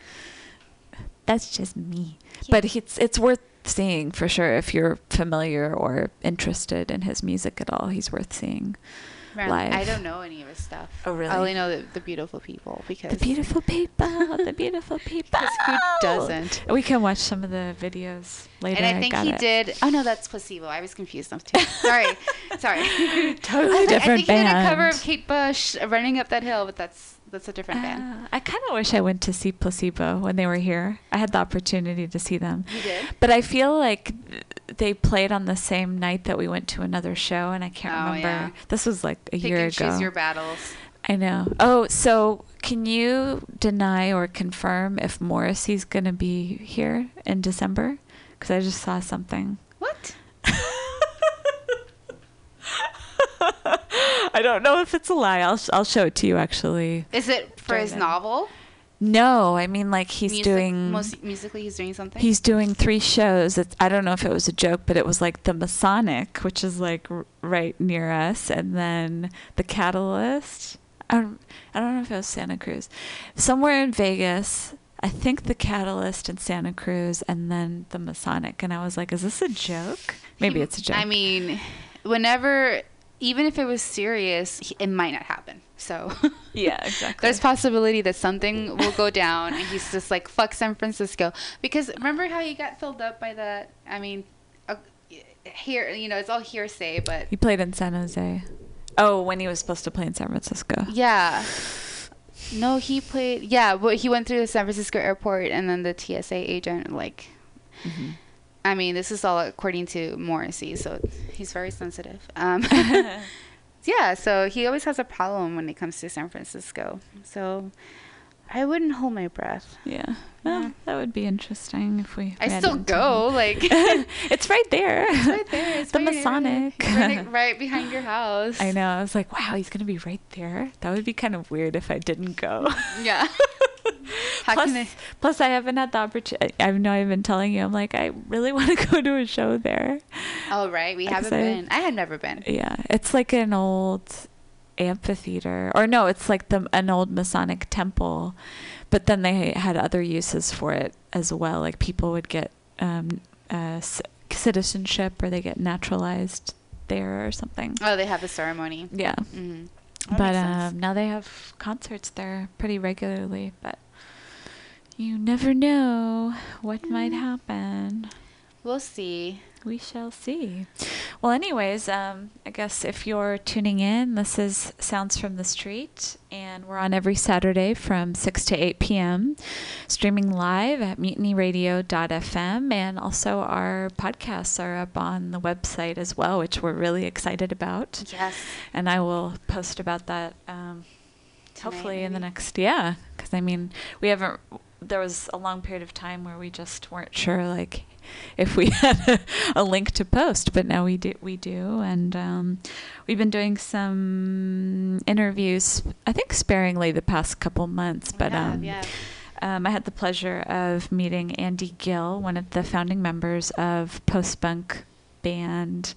Yeah. But it's worth seeing for sure if you're familiar or interested in his music at all. He's worth seeing live. I don't know any of his stuff. Oh, really? I only know the beautiful people because who doesn't? We can watch some of the videos later. And I think did. Oh no, that's Placebo. I was confused. Sorry. Totally different band. I think he did a cover of Kate Bush, "Running Up That Hill," but that's a different band. I kind of wish I went to see Placebo when they were here. I had the opportunity to see them. You did? But I feel like they played on the same night that we went to another show, and I can't remember. Yeah. This was like a year ago. Choose your battles. I know. Oh, so can you deny or confirm if Morrissey's going to be here in December? Because I just saw something. What? I don't know if it's a lie. I'll show it to you, actually. Is it for his novel? No, I mean, like, he's musically, he's doing something? He's doing 3 shows. I don't know if it was a joke, but it was, like, the Masonic, which is, like, right near us, and then the Catalyst. I don't know if it was Santa Cruz. Somewhere in Vegas, I think the Catalyst in Santa Cruz, and then the Masonic. And I was like, is this a joke? Maybe it's a joke. I mean, whenever... Even if it was serious, it might not happen. So yeah, exactly. There's possibility that something will go down, and he's just like, "Fuck San Francisco," because remember how he got filled up by that? I mean, here it's all hearsay, but he played in San Jose. Oh, when he was supposed to play in San Francisco. Yeah. No, he played. Yeah, but he went through the San Francisco airport, and then the TSA agent like. Mm-hmm. I mean, this is all according to Morrissey, so he's very sensitive. Yeah, so he always has a problem when it comes to San Francisco. So I wouldn't hold my breath. Yeah. Well, that would be interesting if we... I still go, like... It's right there. It's right there. It's the Masonic. Right behind your house. I know. I was like, wow, he's going to be right there? That would be kind of weird if I didn't go. Yeah. Plus, I haven't had the opportunity. I know I've been telling you. I'm like, I really want to go to a show there. Oh, right. We haven't been. I had never been. Yeah. It's like an old amphitheater. Or no, it's like an old Masonic temple. But then they had other uses for it as well. Like people would get citizenship, or they get naturalized there or something. Oh, they have a ceremony. Yeah. Mm-hmm. But now they have concerts there pretty regularly, but you never know what might happen. We'll see. We shall see. Well, anyways, I guess if you're tuning in, this is Sounds from the Street, and we're on every Saturday from 6 to 8 p.m., streaming live at MutinyRadio.fm, and also our podcasts are up on the website as well, which we're really excited about. Yes. And I will post about that hopefully in the next, because, I mean, we haven't, there was a long period of time where we just weren't sure, like, if we had a link to post, but now we do, and we've been doing some interviews, I think sparingly the past couple months, but I had the pleasure of meeting Andy Gill, one of the founding members of post-punk band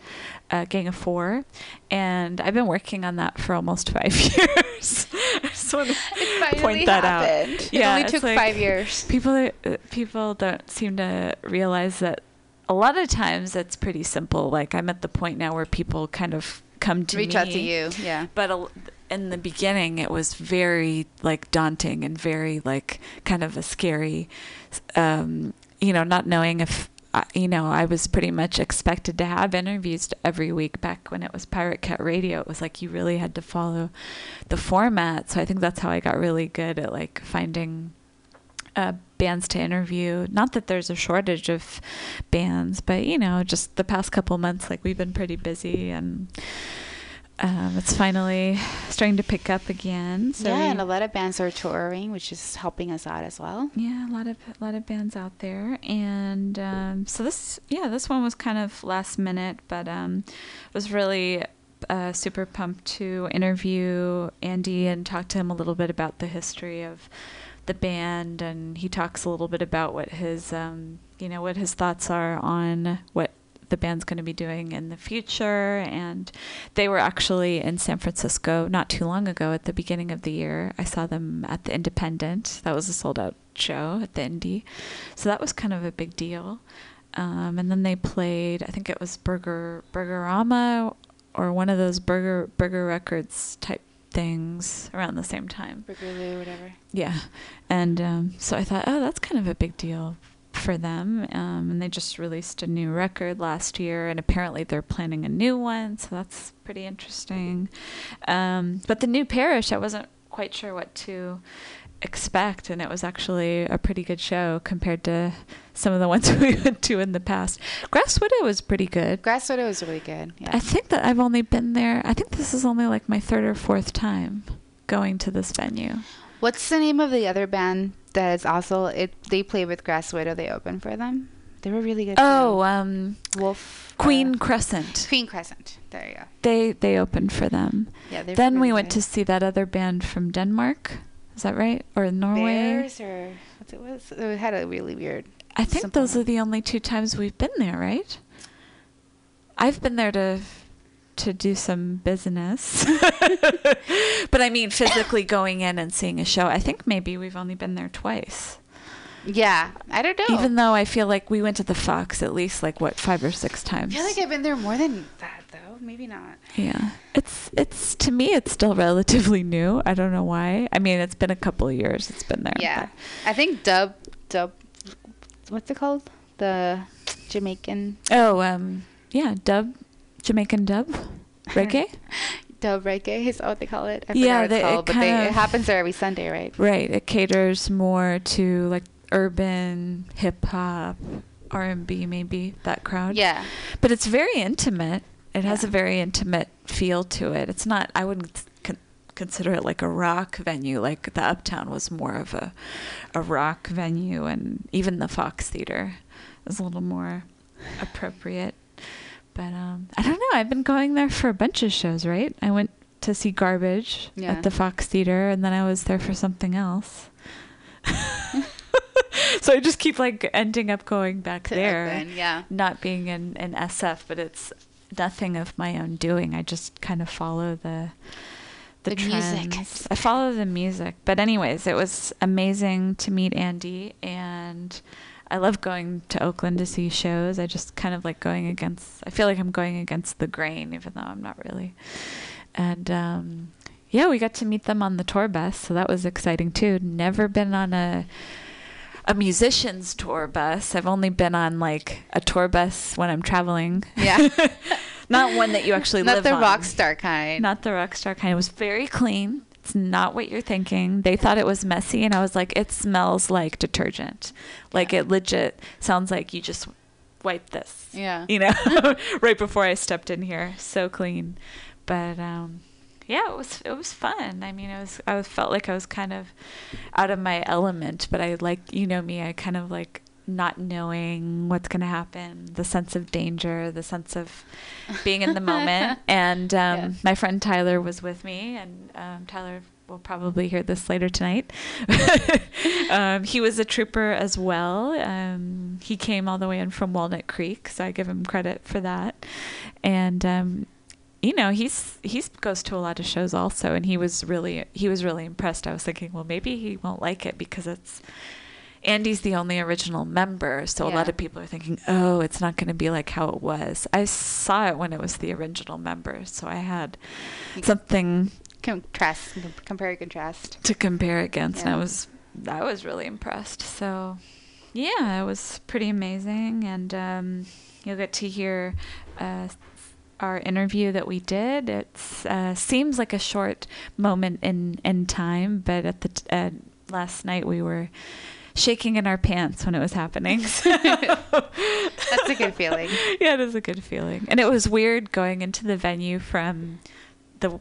Gang of Four, and I've been working on that for almost 5 years. I just want to point that out. Yeah, it only took 5 years. People don't seem to realize that a lot of times it's pretty simple. Like, I'm at the point now where people kind of come to reach out to you. Yeah, but in the beginning it was very like daunting and very like kind of a scary, not knowing if. I was pretty much expected to have interviews every week. Back when it was Pirate Cat Radio, it was like you really had to follow the format. So I think that's how I got really good at like finding bands to interview. Not that there's a shortage of bands, but, just the past couple months, like we've been pretty busy, and it's finally starting to pick up again. So yeah, and a lot of bands are touring, which is helping us out as well. Yeah, a lot of bands out there, and so this one was kind of last minute, but was really super pumped to interview Andy and talk to him a little bit about the history of the band, and he talks a little bit about what his what his thoughts are on what the band's going to be doing in the future. And they were actually in San Francisco not too long ago at the beginning of the year. I saw them at the Independent. That was a sold out show at the Indy. So that was kind of a big deal. And then they played, I think it was Burgerama or one of those Burger Records type things around the same time. Burgerloo, whatever. Yeah. And so I thought, oh, that's kind of a big deal for them, and they just released a new record last year, and apparently they're planning a new one, so that's pretty interesting. But the new Parish, I wasn't quite sure what to expect, and it was actually a pretty good show compared to some of the ones we went to in the past. Grass Widow was pretty good. Grass Widow was really good, yeah. I think that I've only been there, I think this is only like my third or fourth time going to this venue. What's the name of the other band? That is also it. They play with Grass Widow. They open for them. They were really good. Oh, Wolf Queen Crescent. Queen Crescent. There you go. They opened for them. Yeah. Then we went to see that other band from Denmark. Is that right? Or Norway? Bears or what it was. It had a really weird. I think those are the only two times we've been there, right? I've been there to do some business. But I mean, physically going in and seeing a show. I think maybe we've only been there twice. Yeah, I don't know. Even though I feel like we went to the Fox at least like what 5 or 6 times. I feel like I've been there more than that though. Maybe not. Yeah. It's to me it's still relatively new. I don't know why. I mean, it's been a couple of years it's been there. Yeah. But. I think dub what's it called? The Jamaican. Oh, yeah, dub Jamaican dub reggae? Dub reggae is what they call it. I forget what it's called, but it happens there every Sunday, right? Right. It caters more to like urban, hip hop, R&B maybe, that crowd. Yeah. But it's very intimate. It has a very intimate feel to it. It's not, I wouldn't consider it like a rock venue. Like the Uptown was more of a rock venue, and even the Fox Theater is a little more appropriate. But I don't know. I've been going there for a bunch of shows, right? I went to see Garbage at the Fox Theater, and then I was there for something else. So I just keep like ending up going back there, not being in SF, but it's nothing of my own doing. I just kind of follow the trends. Music. I follow the music. But anyways, it was amazing to meet Andy, and I love going to Oakland to see shows. I just kind of like I feel like I'm going against the grain, even though I'm not really. And we got to meet them on the tour bus, so that was exciting too. Never been on a musician's tour bus. I've only been on like a tour bus when I'm traveling. Yeah. Not one that you actually live on. Not the rock star kind. Not the rock star kind. It was very clean. It's not what you're thinking. They thought it was messy, and I was like, it smells like detergent. Like, it legit sounds like you just wiped this. Yeah. You know, right before I stepped in here. So clean. But yeah, it was fun. I mean, I felt like I was kind of out of my element, but I, like, you know me, I kind of like not knowing what's going to happen, the sense of danger, the sense of being in the moment. And my friend Tyler was with me, and Tyler will probably hear this later tonight. He was a trooper as well. He came all the way in from Walnut Creek, so I give him credit for that. And you know, he goes to a lot of shows also, and he was really impressed. I was thinking, well, maybe he won't like it because it's Andy's the only original member, so a lot of people are thinking, oh, it's not going to be like how it was. I saw it when it was the original member, so I had something compare against, and I was really impressed. So yeah, it was pretty amazing. And you'll get to hear our interview that we did. It's seems like a short moment in time, but at the last night we were shaking in our pants when it was happening. So. That's a good feeling. Yeah, it is a good feeling. And it was weird going into the venue from the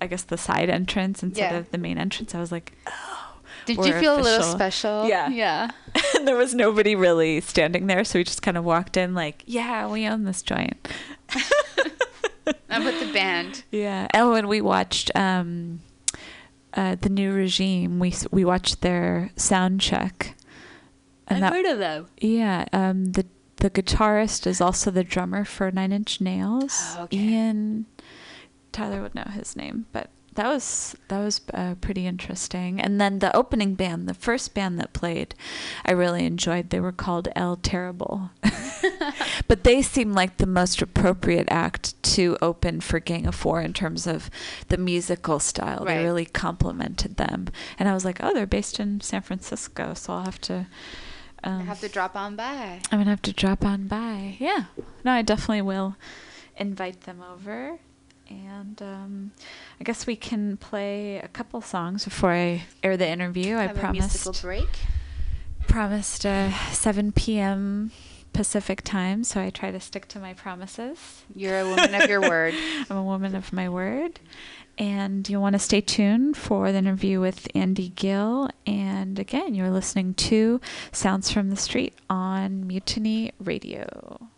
I guess the side entrance instead of the main entrance. I was like, oh. Did you feel official. A little special? Yeah. Yeah. And there was nobody really standing there, so we just kind of walked in like, yeah, we own this joint. I'm with the band. Yeah. Oh, and we watched The New Regime. We watched their sound check. And I've heard of them. Yeah. The guitarist is also the drummer for Nine Inch Nails. Oh, okay. Ian, Tyler would know his name, but that was pretty interesting. And then the opening band, the first band that played, I really enjoyed. They were called El Terrible. But they seemed like the most appropriate act to open for Gang of Four in terms of the musical style. Right. They really complimented them. And I was like, oh, they're based in San Francisco, so I'll have to... I have to drop on by. I'm going to have to drop on by. Yeah. No, I definitely will invite them over. And I guess we can play a couple songs before I air the interview. I promised a musical break. 7 p.m. Pacific time, so I try to stick to my promises. You're a woman of your word. I'm a woman of my word. And you'll want to stay tuned for the interview with Andy Gill. And again, you're listening to Sounds from the Street on Mutiny Radio.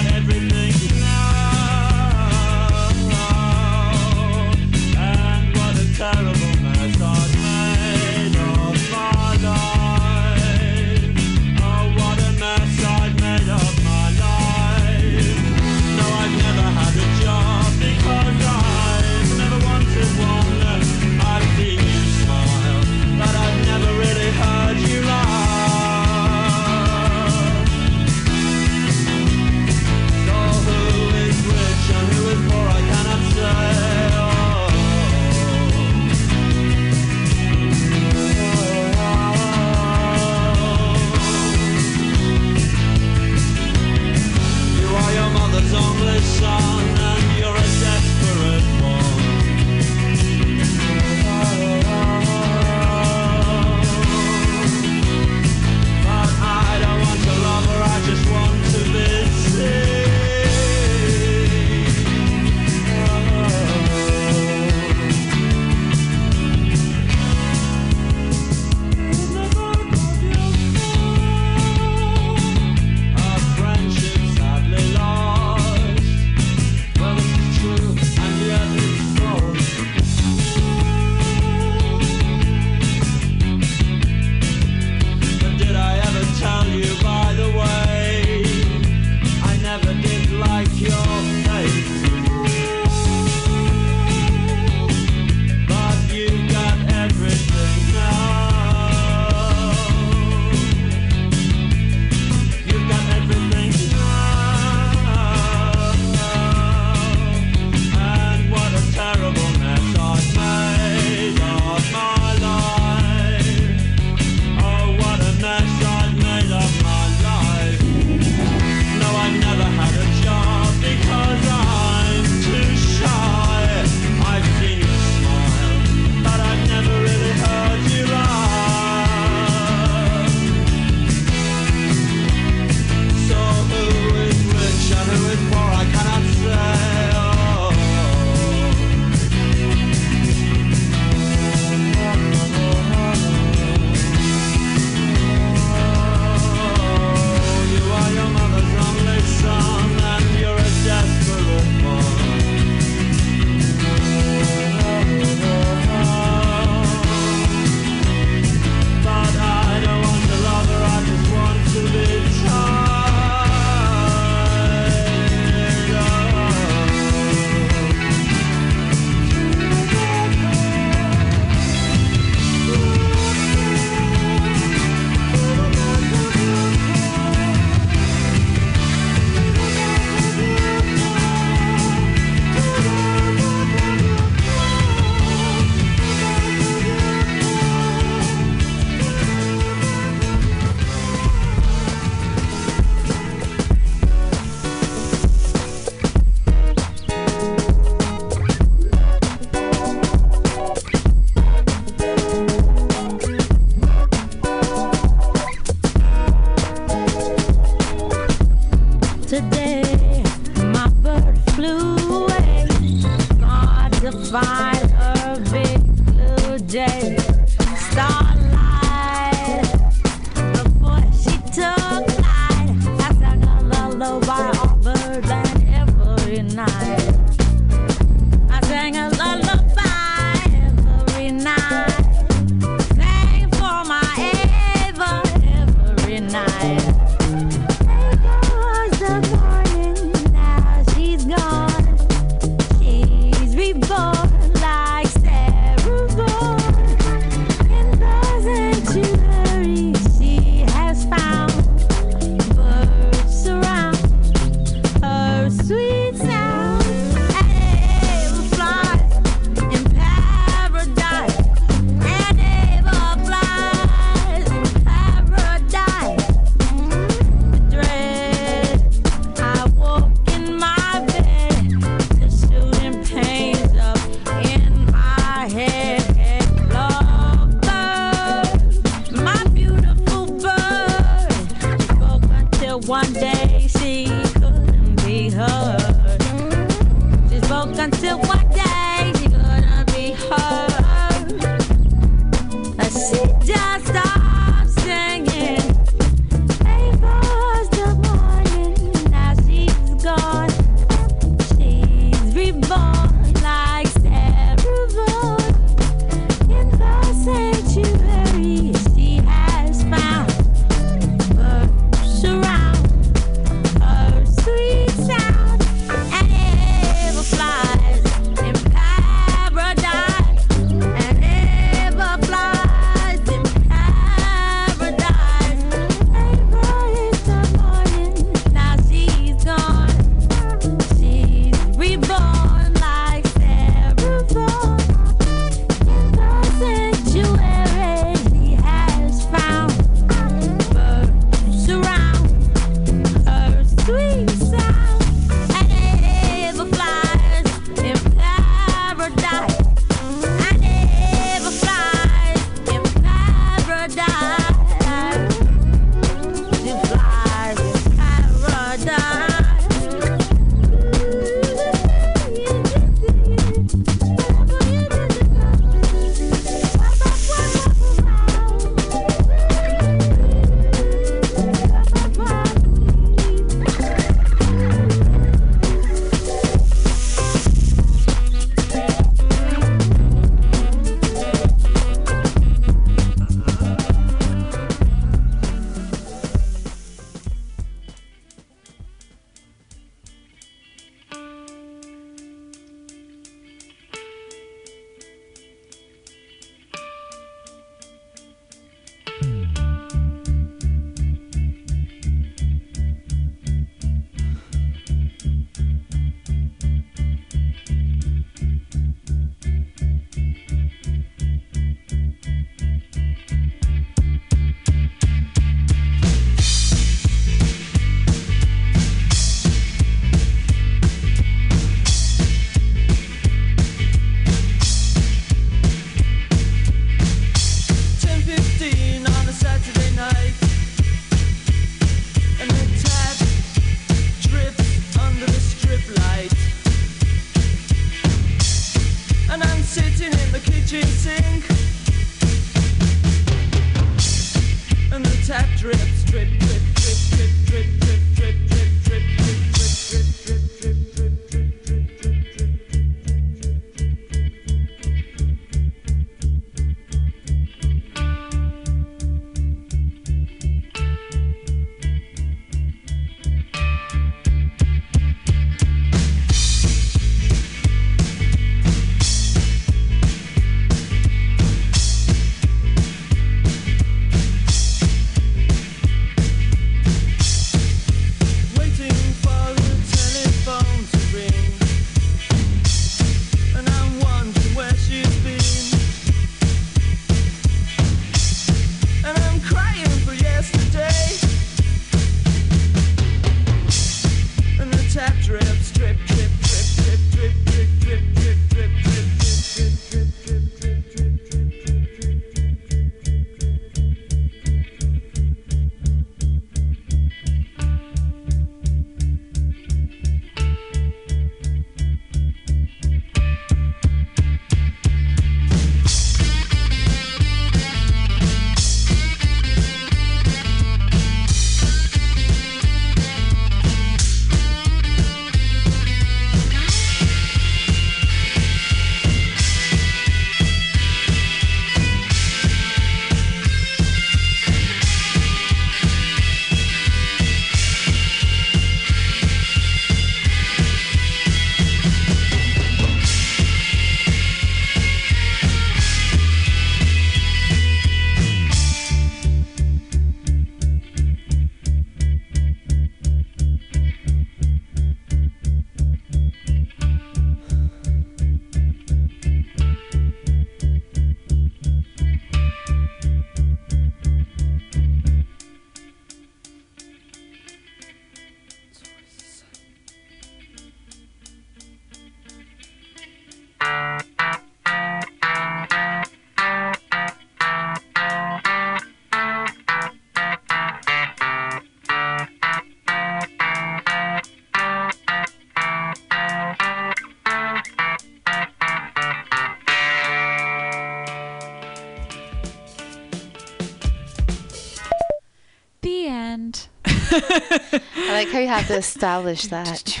I like how you have to establish that.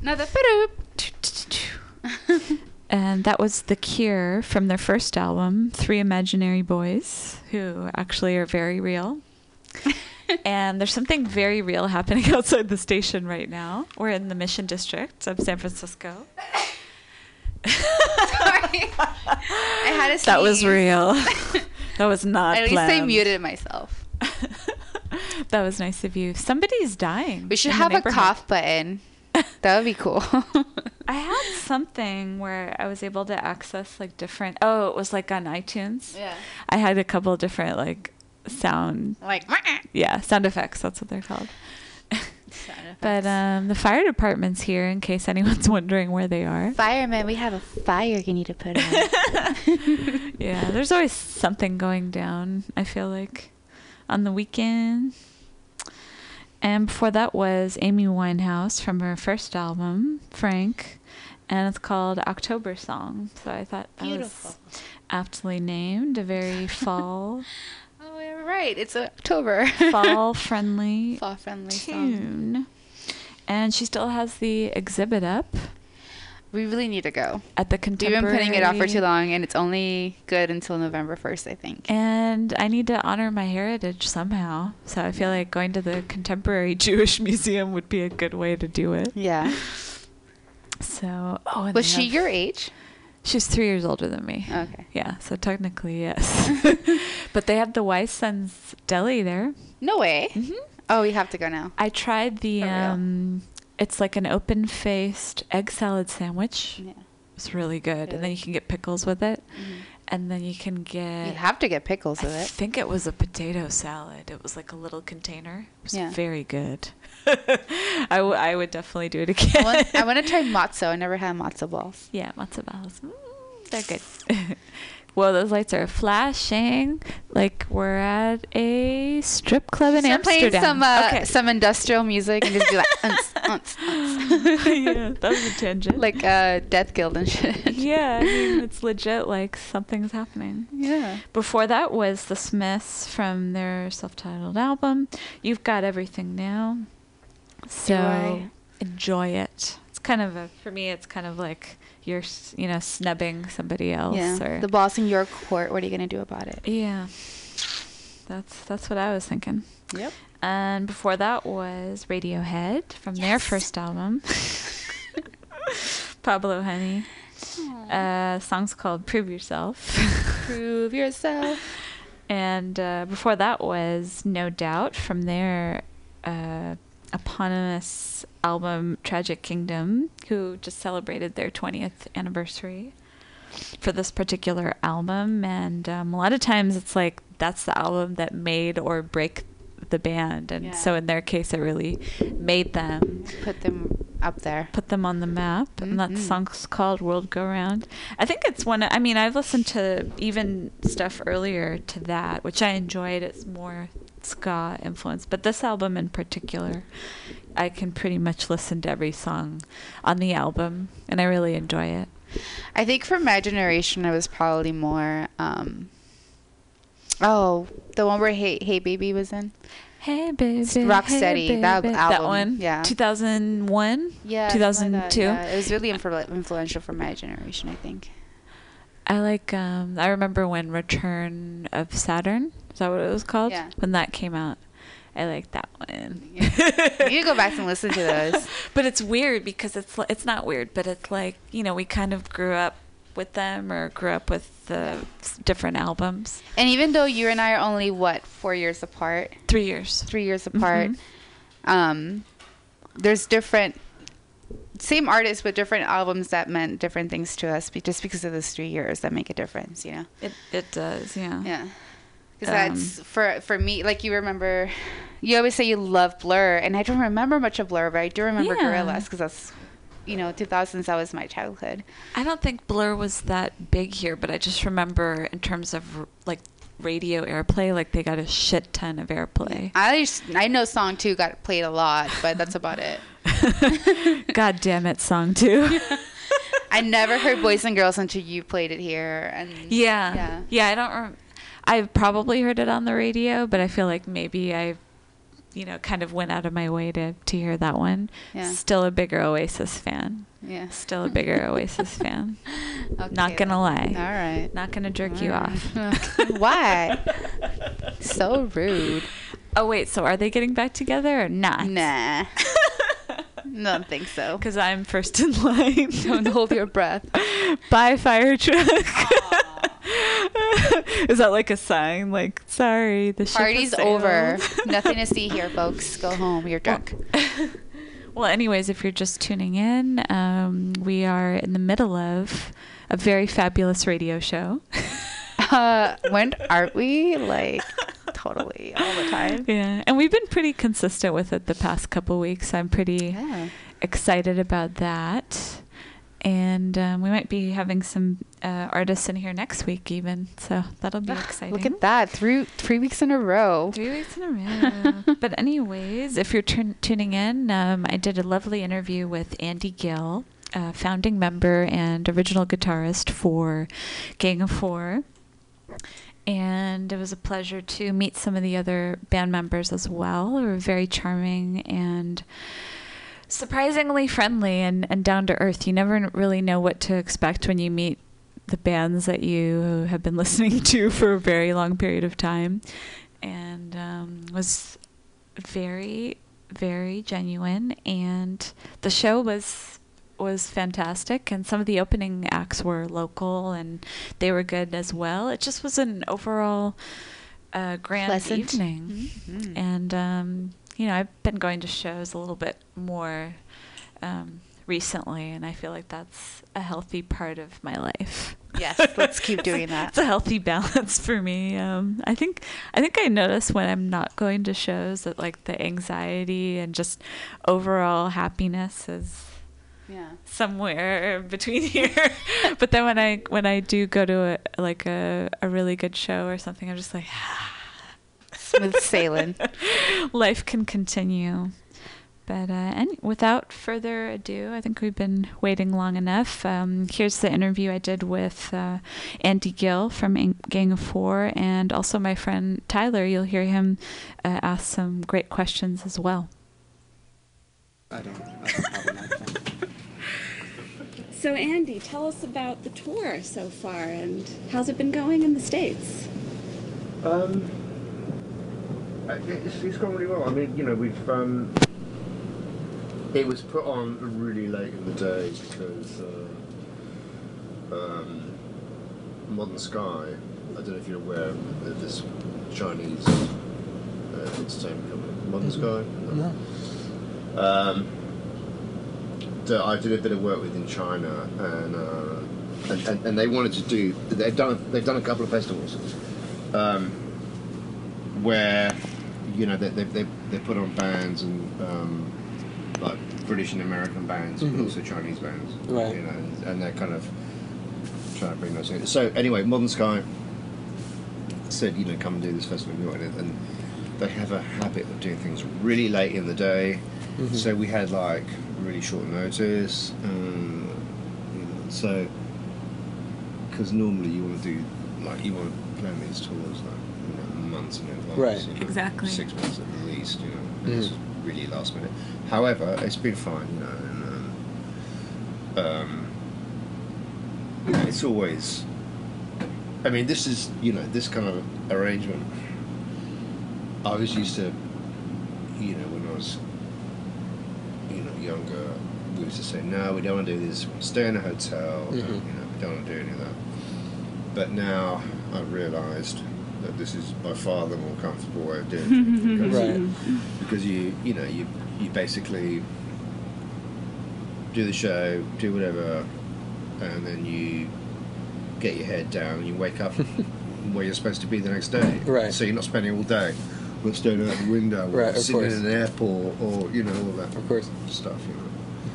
Another And that was The Cure from their first album, Three Imaginary Boys, who actually are very real. And there's something very real happening outside the station right now. We're in the Mission District of San Francisco. Sorry. I had a sneeze. That was real. That was not planned. At least I muted myself. That was nice of you. Somebody's dying. We should have a cough button. That would be cool. I had something where I was able to access like different. Oh, it was like on iTunes. Yeah. I had a couple different like sound. Like. Yeah, sound effects. That's what they're called. But the fire department's here in case anyone's wondering where they are. Firemen, we have a fire you need to put out. Yeah, there's always something going down, I feel like, on the weekend. And before that was Amy Winehouse from her first album, Frank, and it's called October Song. So I thought that was aptly named, a very fall. Oh, you're right. It's October. Fall friendly tune. Song. And she still has the exhibit up. We really need to go. At the Contemporary. We've been putting it off for too long, and it's only good until November 1st, I think. And I need to honor my heritage somehow. So I feel like going to the Contemporary Jewish Museum would be a good way to do it. Yeah. So, oh, was she your age? She's 3 years older than me. Okay. Yeah, so technically, yes. But they have the Wise Sons Deli there. No way. Mm-hmm. Oh, we have to go now. I tried the, it's like an open-faced egg salad sandwich. Yeah. It's really good. Really? And then you can get pickles with it. Mm-hmm. And then you can get... You have to get pickles with it. I think it was a potato salad. It was like a little container. It was very good. I would definitely do it again. I want to try matzo. I never had matzo balls. Yeah, matzo balls. They're good. Well, those lights are flashing. Like we're at a strip club in Amsterdam. Playing some industrial music and just be like, unts, unts, unts. Yeah, that was a tangent. Like Death Guild and shit. Yeah, I mean, it's legit. Like something's happening. Yeah. Before that was The Smiths from their self-titled album. You've got everything now. So enjoy it. It's kind of like. You're, snubbing somebody else. Yeah. Or the ball's in your court. What are you going to do about it? Yeah. That's what I was thinking. Yep. And before that was Radiohead from their first album. Pablo Honey. Song's called Prove Yourself. Prove Yourself. And before that was No Doubt from their eponymous album Tragic Kingdom, who just celebrated their 20th anniversary for this particular album. And a lot of times it's like that's the album that made or break the band, and so in their case it really made them, put them up there, put them on the map. And that song's called World Go Round. I think it's one of, I mean, I've listened to even stuff earlier to that, which I enjoyed. It's more ska influence, but this album in particular, I can pretty much listen to every song on the album, and I really enjoy it. I think for my generation, I was probably more the one where Hey Baby was in. Hey Baby, Rocksteady, hey, that album. That one, yeah, 2001, yeah, 2002. Like that, yeah. It was really influential for my generation, I think. I like. I remember when Return of Saturn. Is that what it was called? Yeah. When that came out, I liked that one. Yeah. You go back and listen to those. But it's weird because it's not weird, but it's like, we kind of grew up with them or grew up with the different albums. And even though you and I are only 4 years apart, 3 years, 3 years apart, mm-hmm. There's different, same artists but different albums that meant different things to us just because of those 3 years that make a difference. It does. Yeah. Yeah. Because that's, for me, like you remember, you always say you love Blur, and I don't remember much of Blur, but I do remember Gorillaz, because that's, 2000s, that was my childhood. I don't think Blur was that big here, but I just remember in terms of, like, radio airplay, like they got a shit ton of airplay. I know Song 2 got played a lot, but that's about it. God damn it, Song 2. I never heard Boys and Girls until you played it here. And Yeah, I don't remember. I've probably heard it on the radio, but I feel like maybe I kind of went out of my way to hear that one. Yeah. Still a bigger Oasis fan. Yeah. Still a bigger Oasis fan. Okay, not going to lie. All right. Not going to jerk you off. Okay. Why? So rude. Oh, wait. So are they getting back together or not? Nah. Don't think so. Because I'm first in line. Don't hold your breath. Bye, fire truck. Is that like a sign? Like, sorry, the party's over. Nothing to see here, folks. Go home. You're drunk. Well, anyways, if you're just tuning in, we are in the middle of a very fabulous radio show. When aren't we? Like, totally, all the time. Yeah, and we've been pretty consistent with it the past couple weeks. I'm pretty excited about that. And we might be having some artists in here next week even. So that'll be exciting. Look at that. Three weeks in a row. 3 weeks in a row. But anyways, if you're tuning in, I did a lovely interview with Andy Gill, founding member and original guitarist for Gang of Four. And it was a pleasure to meet some of the other band members as well. They were very charming and surprisingly friendly and down to earth. You never really know what to expect when you meet the bands that you have been listening to for a very long period of time, and was very, very genuine. And the show was fantastic, and some of the opening acts were local and they were good as well. It just was an overall grand pleasant evening. Mm-hmm. And I've been going to shows a little bit more recently, and I feel like that's a healthy part of my life. Yes, let's keep doing that. It's a healthy balance for me. I think I notice when I'm not going to shows that like the anxiety and just overall happiness is somewhere between here. But then when I do go to a really good show or something, I'm just like, smooth sailing. Life can continue. But and without further ado, I think we've been waiting long enough. Here's the interview I did with Andy Gill from Gang of Four, and also my friend Tyler. You'll hear him ask some great questions as well. I don't have an iPhone. So Andy, tell us about the tour so far, and how's it been going in the States? It's gone really well. I mean, we've it was put on really late in the day because Modern Sky, I don't know if you're aware of this Chinese entertainment company, Modern Sky. No. I did a bit of work with in China, and they wanted to do. They've done a couple of festivals. Where they put on bands and like British and American bands, but also Chinese bands, right? And they're kind of trying to bring those in. So anyway, Modern Sky said, come and do this festival in New York, and they have a habit of doing things really late in the day. Mm-hmm. So we had like really short notice, so because normally you want to do plan these tours months in advance, right? Exactly. 6 months at least, It's really last minute. However, it's been fine, and, it's always. I mean, this is this kind of arrangement. I was used to, when I was, younger, we used to say, no, we don't want to do this. We'll stay in a hotel. Mm-hmm. We don't want to do any of that. But now I realised that this is by far the more comfortable way of doing it, because you basically do the show, do whatever, and then you get your head down and you wake up where you're supposed to be the next day. Right. So you're not spending all day staring out the window, or sitting in an airport, or all that of course stuff.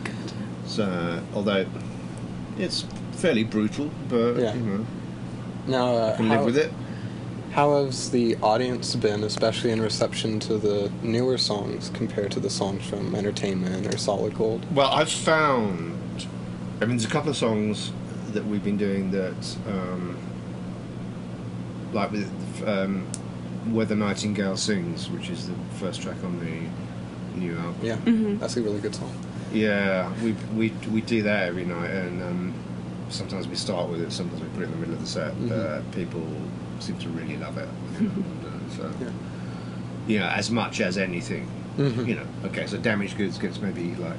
Gotcha. So although it's fairly brutal, but now I can live with it. How has the audience been, especially in reception to the newer songs compared to the songs from Entertainment or Solid Gold? Well, I've found... there's a couple of songs that we've been doing that... like with Where the Nightingale Sings, which is the first track on the new album. Yeah, mm-hmm. That's a really good song. Yeah, we do that every night, and sometimes we start with it, sometimes we put it in the middle of the set, but mm-hmm. people seem to really love it. You know, and, so, yeah. You know, as much as anything. Mm-hmm. You know, okay, so Damaged Goods gets maybe like,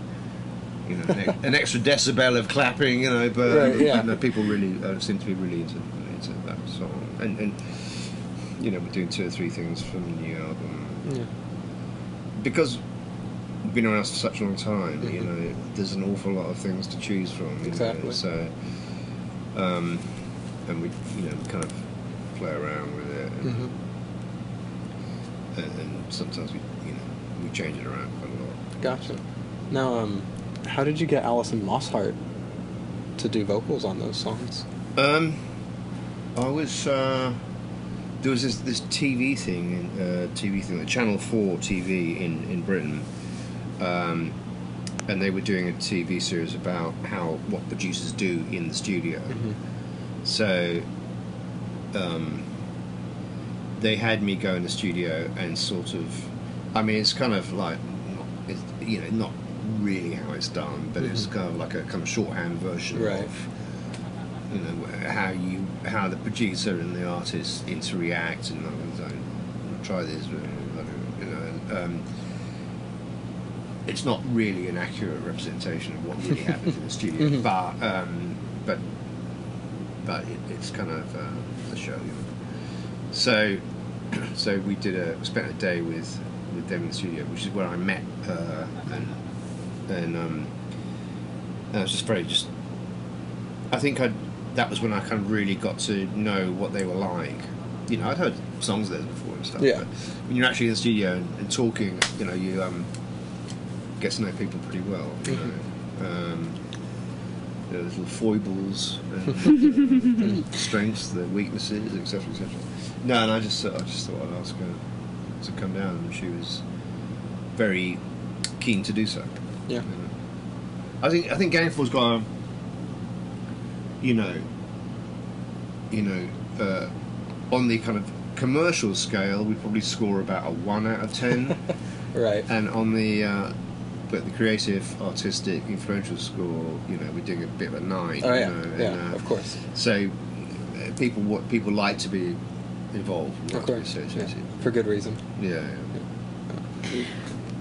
you know, an extra decibel of clapping, you know, but right, yeah. You know, people really seem to be really into that song. And you know, we're doing two or three things from the new album. Yeah. Because we've been around for such a long time, mm-hmm. you know, there's an awful lot of things to choose from. Exactly. You know, so, and we, you know, kind of play around with it. And, mm-hmm. and sometimes we, you know, we change it around quite a lot. Gotcha. Now, how did you get Alison Mosshart to do vocals on those songs? I was... there was this TV thing, the Channel 4 TV in Britain, and they were doing a TV series about what producers do in the studio. Mm-hmm. So they had me go in the studio and sort of, I mean, it's kind of like, it's, you know, not really how it's done, but mm-hmm. it's kind of like a kind of shorthand version right. of, you know, how the producer and the artist interact, and I'm gonna try this, you know, and, it's not really an accurate representation of what really happens in the studio, mm-hmm. but it's kind of a show. You know. So we spent a day with them in the studio, which is where I met her, and I was just very just. I think that was when I kind of really got to know what they were like. You know, I'd heard songs there before and stuff. Yeah. But when you're actually in the studio and talking, you know, you get to know people pretty well. You mm-hmm. know, their little foibles, and their strengths, their weaknesses, etc., etc. No, and I just thought I'd ask her to come down, and she was very keen to do so. Yeah. You know? I think Gainful's got a... You know, on the kind of commercial scale, we probably score about a 1 out of 10. Right. And on the creative, artistic, influential score, you know, we're doing a bit of a 9. Oh yeah, you know, yeah, and, of course. So people like to be involved, of course, yeah. For good reason. Yeah.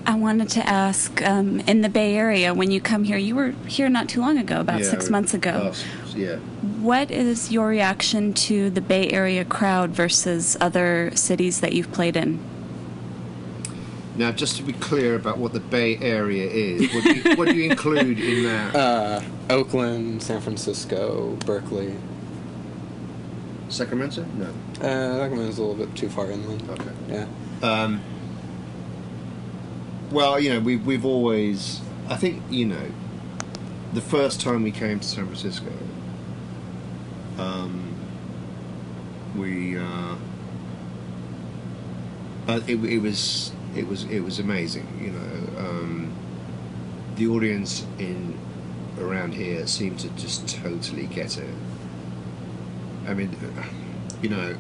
I wanted to ask, in the Bay Area, when you come here, you were here not too long ago, about 6 months ago. Yeah. What is your reaction to the Bay Area crowd versus other cities that you've played in? Now, just to be clear about what the Bay Area is, what do you include in that? Oakland, San Francisco, Berkeley. Sacramento? No. Sacramento's a little bit too far inland. Okay. Yeah. Well, you know, we've always... I think, you know, the first time we came to San Francisco, it was amazing, you know. The audience around here seemed to just totally get it. I mean, you know,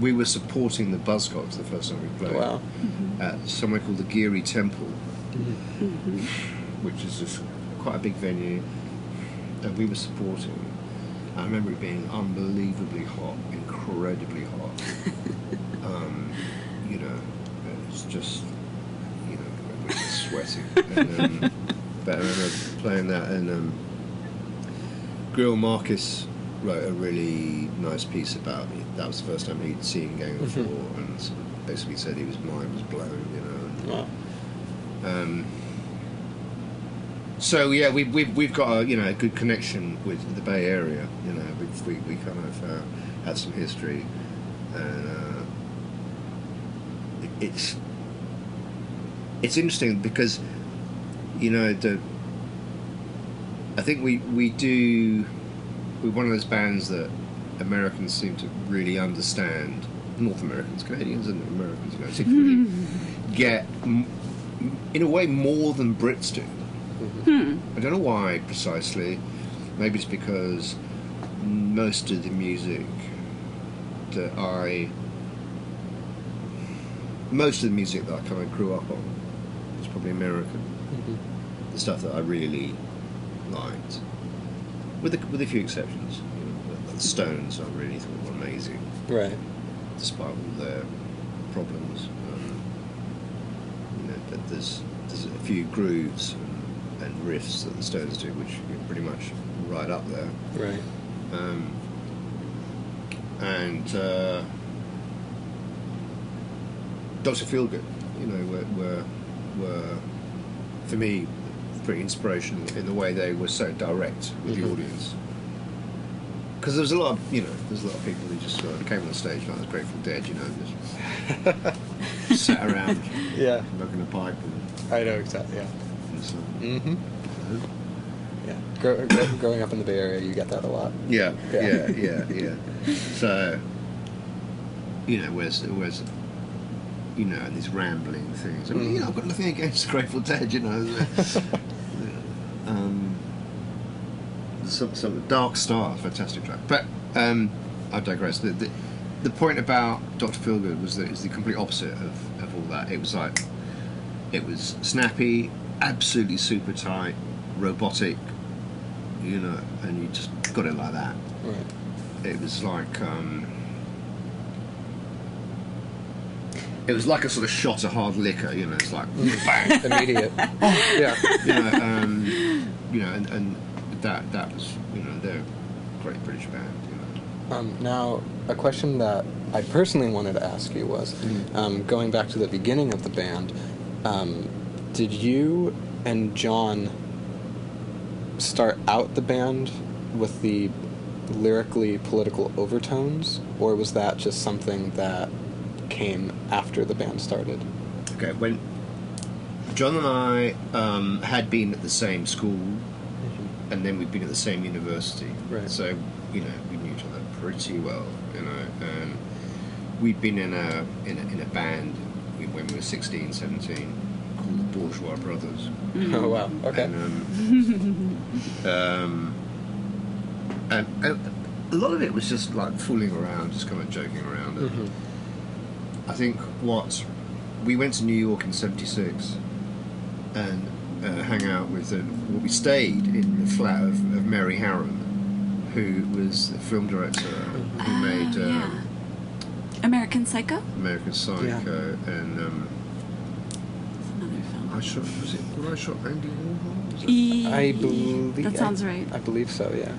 we were supporting the Buzzcocks the first time we played. Wow. Mm-hmm. At somewhere called the Geary Temple, mm-hmm. which is just quite a big venue, and we were supporting. I remember it being unbelievably hot, incredibly hot. You know, it's just, you know, we were sweating. And, but I remember playing that, and Grill Marcus wrote a really nice piece about it. That was the first time he'd seen Gang of Four, mm-hmm. and sort of basically said his mind was blown, you know. And, wow. So yeah, we've got a, you know, a good connection with the Bay Area. You know, we kind of have some history, and it's interesting because, you know, I think we do. We're one of those bands that Americans seem to really understand. North Americans, Canadians, and Americans, you know, particularly get, in a way, more than Brits do. Mm-hmm. I don't know why precisely. Maybe it's because most of the music that I most of the music that I kind of grew up on was probably American. Mm-hmm. The stuff that I really liked, with a few exceptions. You know, the Stones I really thought were amazing, right? Despite all their problems, you know, but there's a few grooves and riffs that the Stones do, which are pretty much right up there, right? And Dr. Feelgood, you know, were for me pretty inspirational in the way they were so direct with the audience. Because there's a lot of people who just sort of came on stage like the Grateful Dead, you know, just sat around, smoking a pipe. And, I know exactly. Yeah. And so, yeah. Growing up in the Bay Area, you get that a lot. Yeah. So, you know, where's you know, and these rambling things. I mean, you know, I've got nothing against the Grateful Dead, you know. Some Dark Star, fantastic track. But I digress. The point about Dr. Feelgood was that it's the complete opposite of all that. It was like, it was snappy, absolutely super tight, robotic, you know, and you just got it like that. Right. It was like. It was like a sort of shot of hard liquor, you know. It's like bang, immediate. You know, and that was, you know, they're a great British band. You know. Now, a question that I personally wanted to ask you was, going back to the beginning of the band, did you and John start out the band with the lyrically political overtones, or was that just something that came after the band started? Okay, when John and I had been at the same school, and then we'd been at the same university, right? So, you know, we knew each other pretty well, you know, and we'd been in a band when we were 16, 17 called the Bourgeois Brothers. Oh wow! Okay. And, and a lot of it was just like fooling around, just kind of joking around. And, I think what we went to New York in '76 and hang out with we stayed in the flat of Mary Harron, who was the film director who made American Psycho, yeah. And that's another film. Was it Andy Warhol? I believe that sounds right. I believe so. Yeah,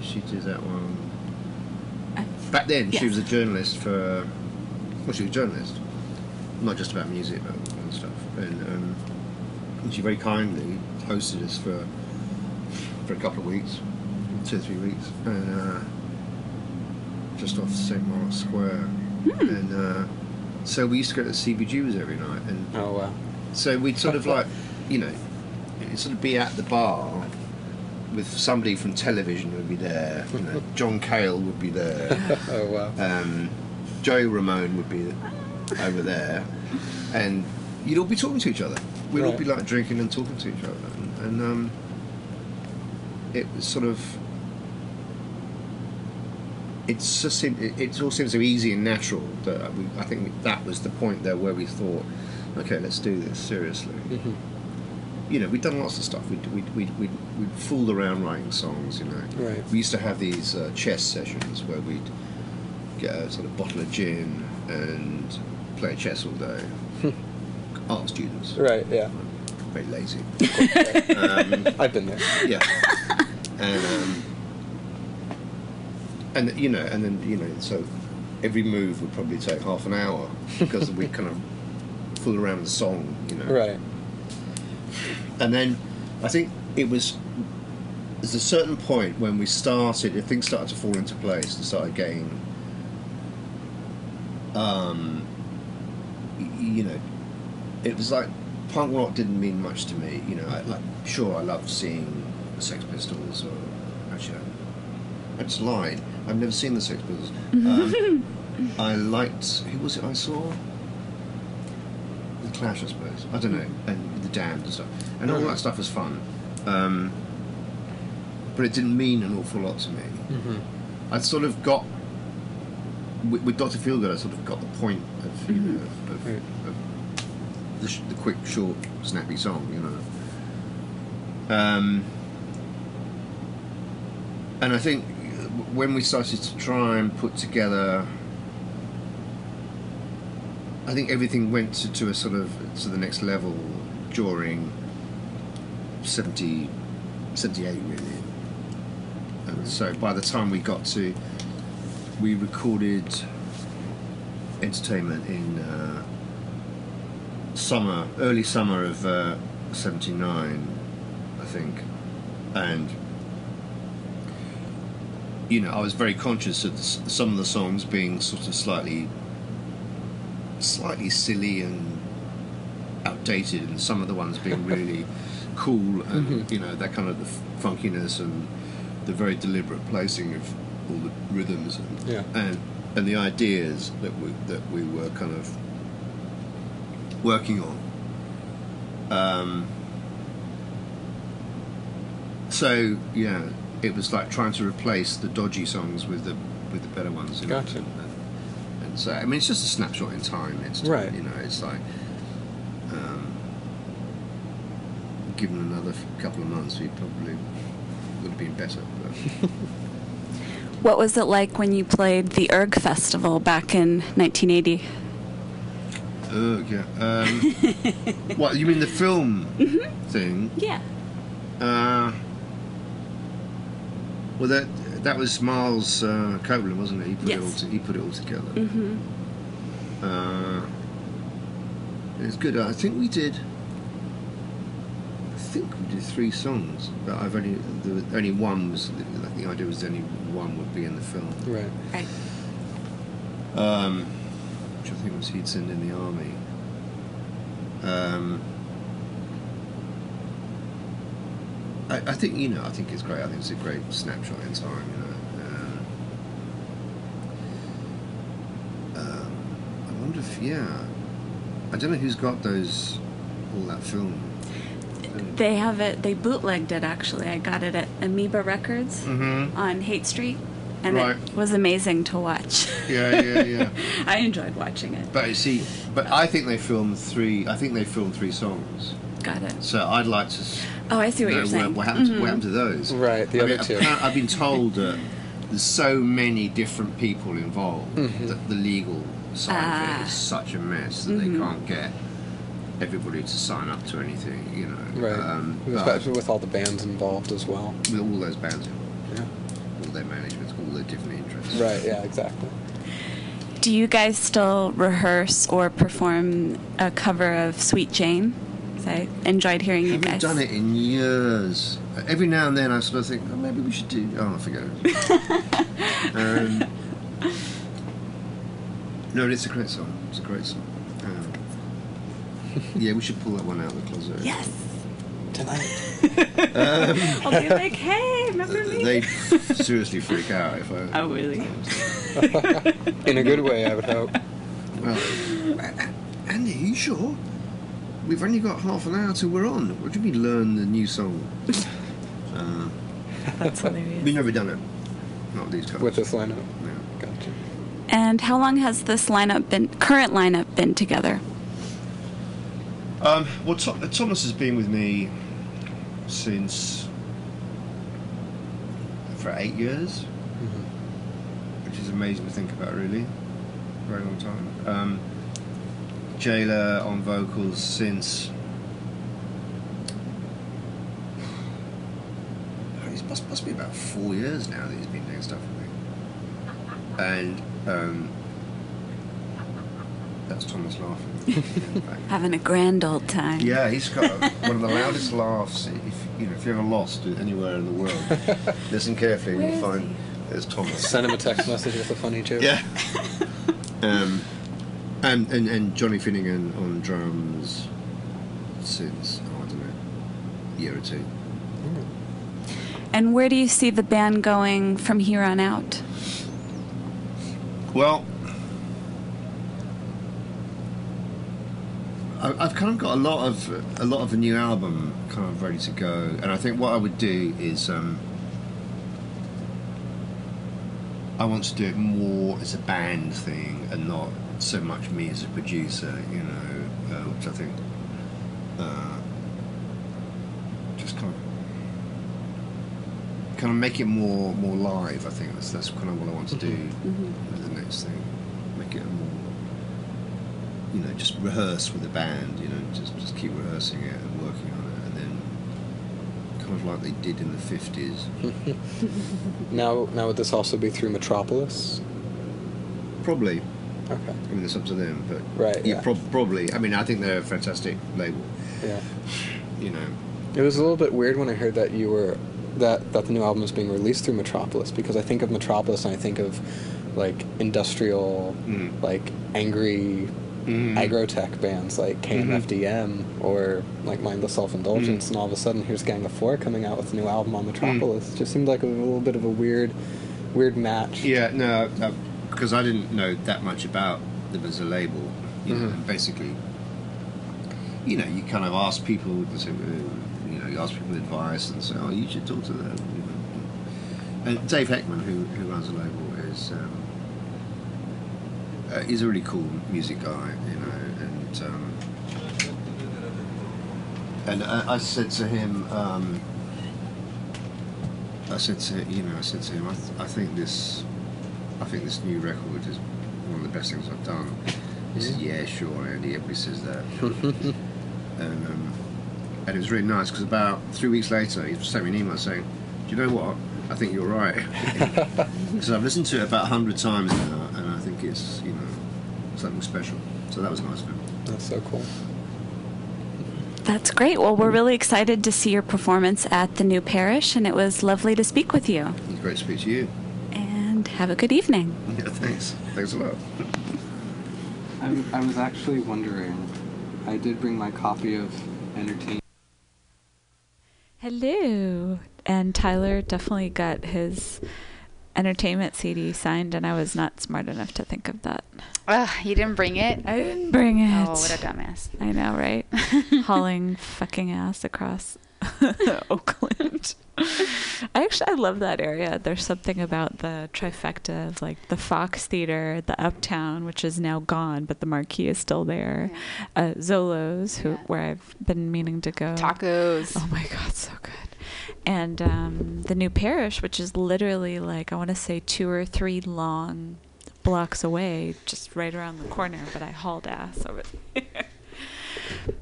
she did that one. Back then, yes. She was a journalist for. Well, she was a journalist, not just about music and stuff. And she very kindly hosted us for a couple of weeks, 2 or 3 weeks, and just off St. Mark's Square. And so we used to go to CBGB's every night. And oh wow! So we'd sort of like, you know, sort of be at the bar with somebody from television would be there. You know, John Cale would be there. Oh wow! Joe Ramone would be over there, and you'd all be talking to each other. We'd all be like drinking and talking to each other, and it was sort of. It all seemed so easy and natural that I think that was the point there where we thought, okay, let's do this seriously. Mm-hmm. You know, we'd done lots of stuff. We'd fooled around writing songs. You know, right. We used to have these chess sessions where we'd. Get a sort of bottle of gin and play chess all day. Art students, right? Yeah, I'm very lazy. I've been there. Yeah, and you know, and then you know, so every move would probably take half an hour because we kind of fool around the song, you know. Right. And then I think it was. There's a certain point when we started, if things started to fall into place and started getting. You know, it was like punk rock didn't mean much to me. You know, I loved seeing the Sex Pistols, or actually, I just lied. I've never seen the Sex Pistols. I liked who was it I saw? The Clash, I suppose. I don't know, and the Damned and stuff, and all that stuff was fun. But it didn't mean an awful lot to me. I sort of got. with Dr. Feelgood, I sort of got the point of, you know, of the quick, short, snappy song, you know. And I think when we started to try and put together, I think everything went to a sort of to the next level during 78 really. And so by the time we got to, we recorded Entertainment in early summer of 79, I think. And you know, I was very conscious of some of the songs being sort of slightly silly and outdated, and some of the ones being really cool, and you know, that kind of the funkiness and the very deliberate placing of all the rhythms and the ideas that we were kind of working on. So yeah, it was like trying to replace the dodgy songs with the better ones. You know? Gotcha. And so, I mean, it's just a snapshot in time. It's right. You know, it's like, given another couple of months, we probably would have been better. But. What was it like when you played the ERG Festival back in 1980? ERG, yeah. What, you mean the film thing? Yeah. Well, that was Miles Copeland, wasn't it? He put it all together. It was good. I think we did three songs, but the idea was only one would be in the film. Right. Right. Which I think was He'd Send in the Army. I think, you know, I think it's great. I think it's a great snapshot in time, you know. I wonder if, I don't know who's got all that film. They have it, they bootlegged it, actually. I got it at Amoeba Records on Haight Street, and it was amazing to watch. Yeah. I enjoyed watching it. But you see, I think they filmed three songs. Got it. So I'd like to... Oh, I see what you're saying. What happened to those? Right, the other two. I've been told that there's so many different people involved that the legal side of it is such a mess that they can't get everybody to sign up to anything, you know. Right. Especially with all the bands involved as well. With all those bands involved. Yeah. All their managements, all their different interests. Right, yeah, exactly. Do you guys still rehearse or perform a cover of Sweet Jane? I enjoyed hearing you guys. I haven't done it in years. Every now and then I sort of think, oh, maybe we should do... Oh, I forget. No, it's a great song. It's a great song. Yeah, we should pull that one out of the closet. Yes. Tonight. I'll be like, hey, remember me? They seriously freak out if I... Oh, really? In a good way, I would hope. Well, Andy, are you sure? We've only got half an hour till we're on. What do you mean, learn the new song? That's hilarious. We've never done it. Not these covers. With this lineup? No. Gotcha. And how long has this current lineup been together? Well, Thomas has been with me for 8 years, which is amazing to think about, really. Very long time. Jayla on vocals since it must be about 4 years now that he's been doing stuff with me, and that's Thomas laughing. Having a grand old time. Yeah, he's got one of the loudest laughs. If you're ever lost anywhere in the world, listen carefully and you'll find there's Thomas. Send him a text message with a funny joke. Yeah. And Johnny Finnegan on drums since, I don't know, a year or two. And where do you see the band going from here on out? Well, I've kind of got a lot of a new album kind of ready to go, and I think what I would do is I want to do it more as a band thing and not so much me as a producer, you know, which I think just kind of make it more live. I think that's kind of what I want to do with the next thing. Make it more, you know, just rehearse with a band, you know, just keep rehearsing it and working on it, and then kind of like they did in the 50s. Now would this also be through Metropolis? Probably. Okay. I mean, it's up to them, but right, yeah, probably. I mean, I think they're a fantastic label. Yeah. You know, it was a little bit weird when I heard that you were that the new album was being released through Metropolis, because I think of Metropolis and I think of like industrial, like angry agrotech bands like KMFDM or like Mindless Self-Indulgence, and all of a sudden here's Gang of Four coming out with a new album on Metropolis. It just seemed like a little bit of a weird match. Yeah, no, because I didn't know that much about them as a label, you know, and basically, you know, you kind of ask people, you know, you ask people advice and say, oh, you should talk to them. And Dave Heckman, who runs the label, is he's a really cool music guy, you know, and I said to him, I said to him, I think this new record is one of the best things I've done. He said, yeah, sure, Andy, everybody says that. And it was really nice, because about 3 weeks later, he sent me an email saying, do you know what? I think you're right. Because I've listened to it about 100 times now, and I think it's, you know, something special. So that was nice of him. That's so cool. That's great. Well, we're really excited to see your performance at the New Parish, and it was lovely to speak with you. It was great to speak to you. Have a good evening. Yeah, thanks. Thanks a lot. I was actually wondering, I did bring my copy of Entertain. Hello. And Tyler definitely got his Entertainment CD signed, and I was not smart enough to think of that. You didn't bring it? I didn't bring it. Oh, what a dumbass. I know, right? Hauling fucking ass across Oakland. I love that area. There's something about the trifecta of like the Fox Theater, the Uptown, which is now gone, but the Marquee is still there. Yeah. Zolo's, where I've been meaning to go. Tacos. Oh my God, so good. And the New Parish, which is literally like, I want to say 2 or 3 long blocks away, just right around the corner, but I hauled ass over there.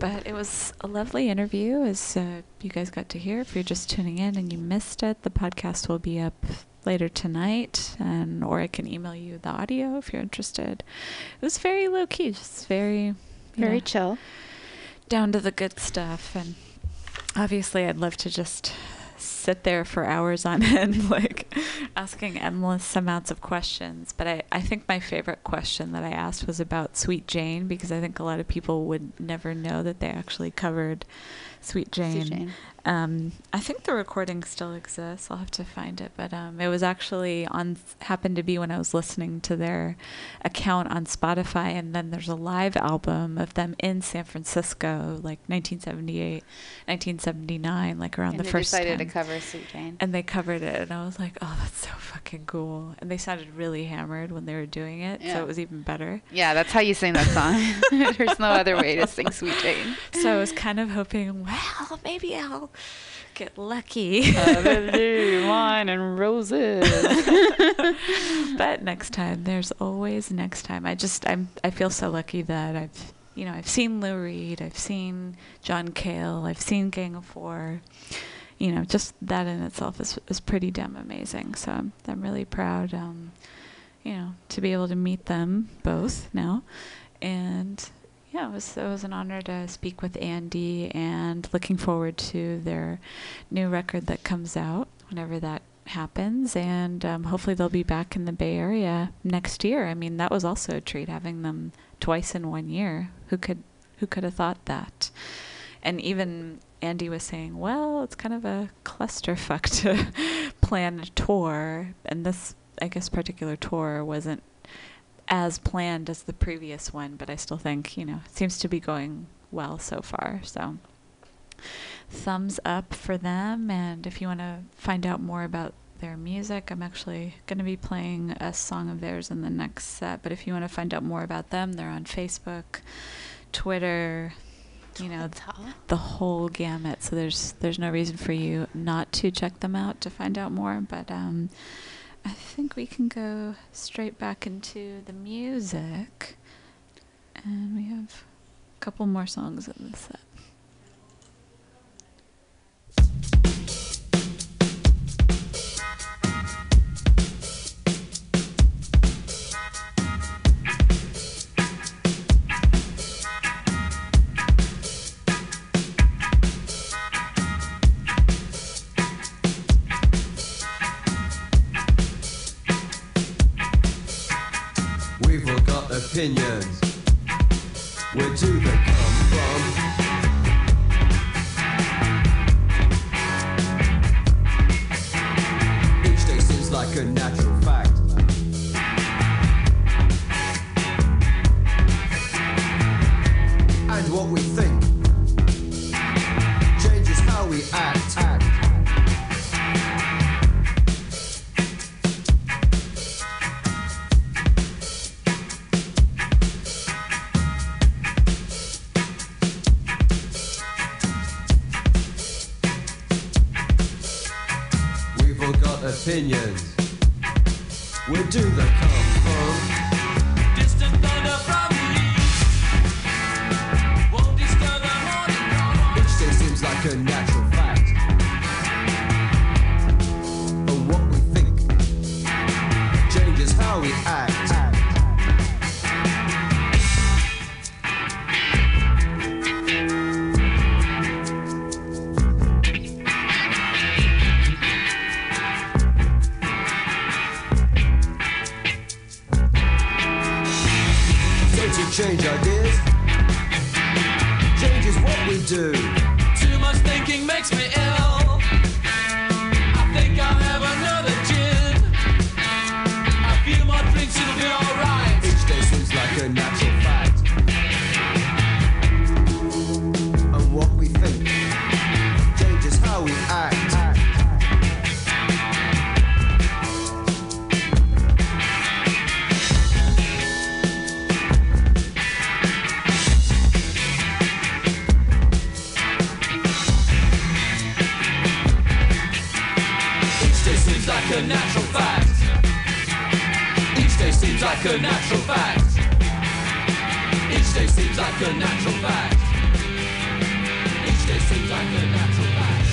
But it was a lovely interview, as you guys got to hear. If you're just tuning in and you missed it, the podcast will be up later tonight, or I can email you the audio if you're interested. It was very low-key, just very chill. Down to the good stuff. And obviously I'd love to just sit there for hours on end, like asking endless amounts of questions, but I think my favorite question that I asked was about Sweet Jane, because I think a lot of people would never know that they actually covered Sweet Jane. I think the recording still exists. I'll have to find it, but it was actually happened to be when I was listening to their account on Spotify, and then there's a live album of them in San Francisco, like 1978, 1979, like around the first time. And they decided to cover Sweet Jane. And they covered it, and I was like, oh, that's so fucking cool. And they sounded really hammered when they were doing it, so it was even better. Yeah, that's how you sing that song. There's no other way to sing Sweet Jane. So I was kind of hoping, well, maybe I'll get lucky. Hallelujah, wine and roses. But next time, there's always next time. I feel so lucky that I've seen Lou Reed, I've seen John Cale, I've seen Gang of Four. You know, just that in itself is pretty damn amazing. So I'm really proud, you know, to be able to meet them both now. And yeah, it was an honor to speak with Andy, and looking forward to their new record that comes out whenever that happens. And hopefully they'll be back in the Bay Area next year. I mean, that was also a treat, having them twice in 1 year. Who could have thought that? And even Andy was saying, well, it's kind of a clusterfuck to plan a tour. And this, I guess, particular tour wasn't as planned as the previous one, but I still think, you know, it seems to be going well so far. So thumbs up for them. And if you want to find out more about their music. I'm actually going to be playing a song of theirs in the next set, but if you want to find out more about them, they're on Facebook, Twitter, you know, the whole gamut. So there's no reason for you not to check them out to find out more, but I think we can go straight back into the music, and we have a couple more songs in this set. Opinions, where do they come from? Each day seems like a natural fact. And what we think changes how we act. Opinions, where do they come from? Distant thunder from the east won't disturb the morning dawn. Each day seems like a natural fact, but what we think changes how we act. Change ideas, change is what we do. Too much thinking makes me ill. I think I'll have another gin. A few more drinks, it'll be alright. Each day seems like a natural fact, and what we think changes how we act. A natural fact. Each day seems like a natural fact. Each day seems like a natural fact. Each day seems like a natural fact.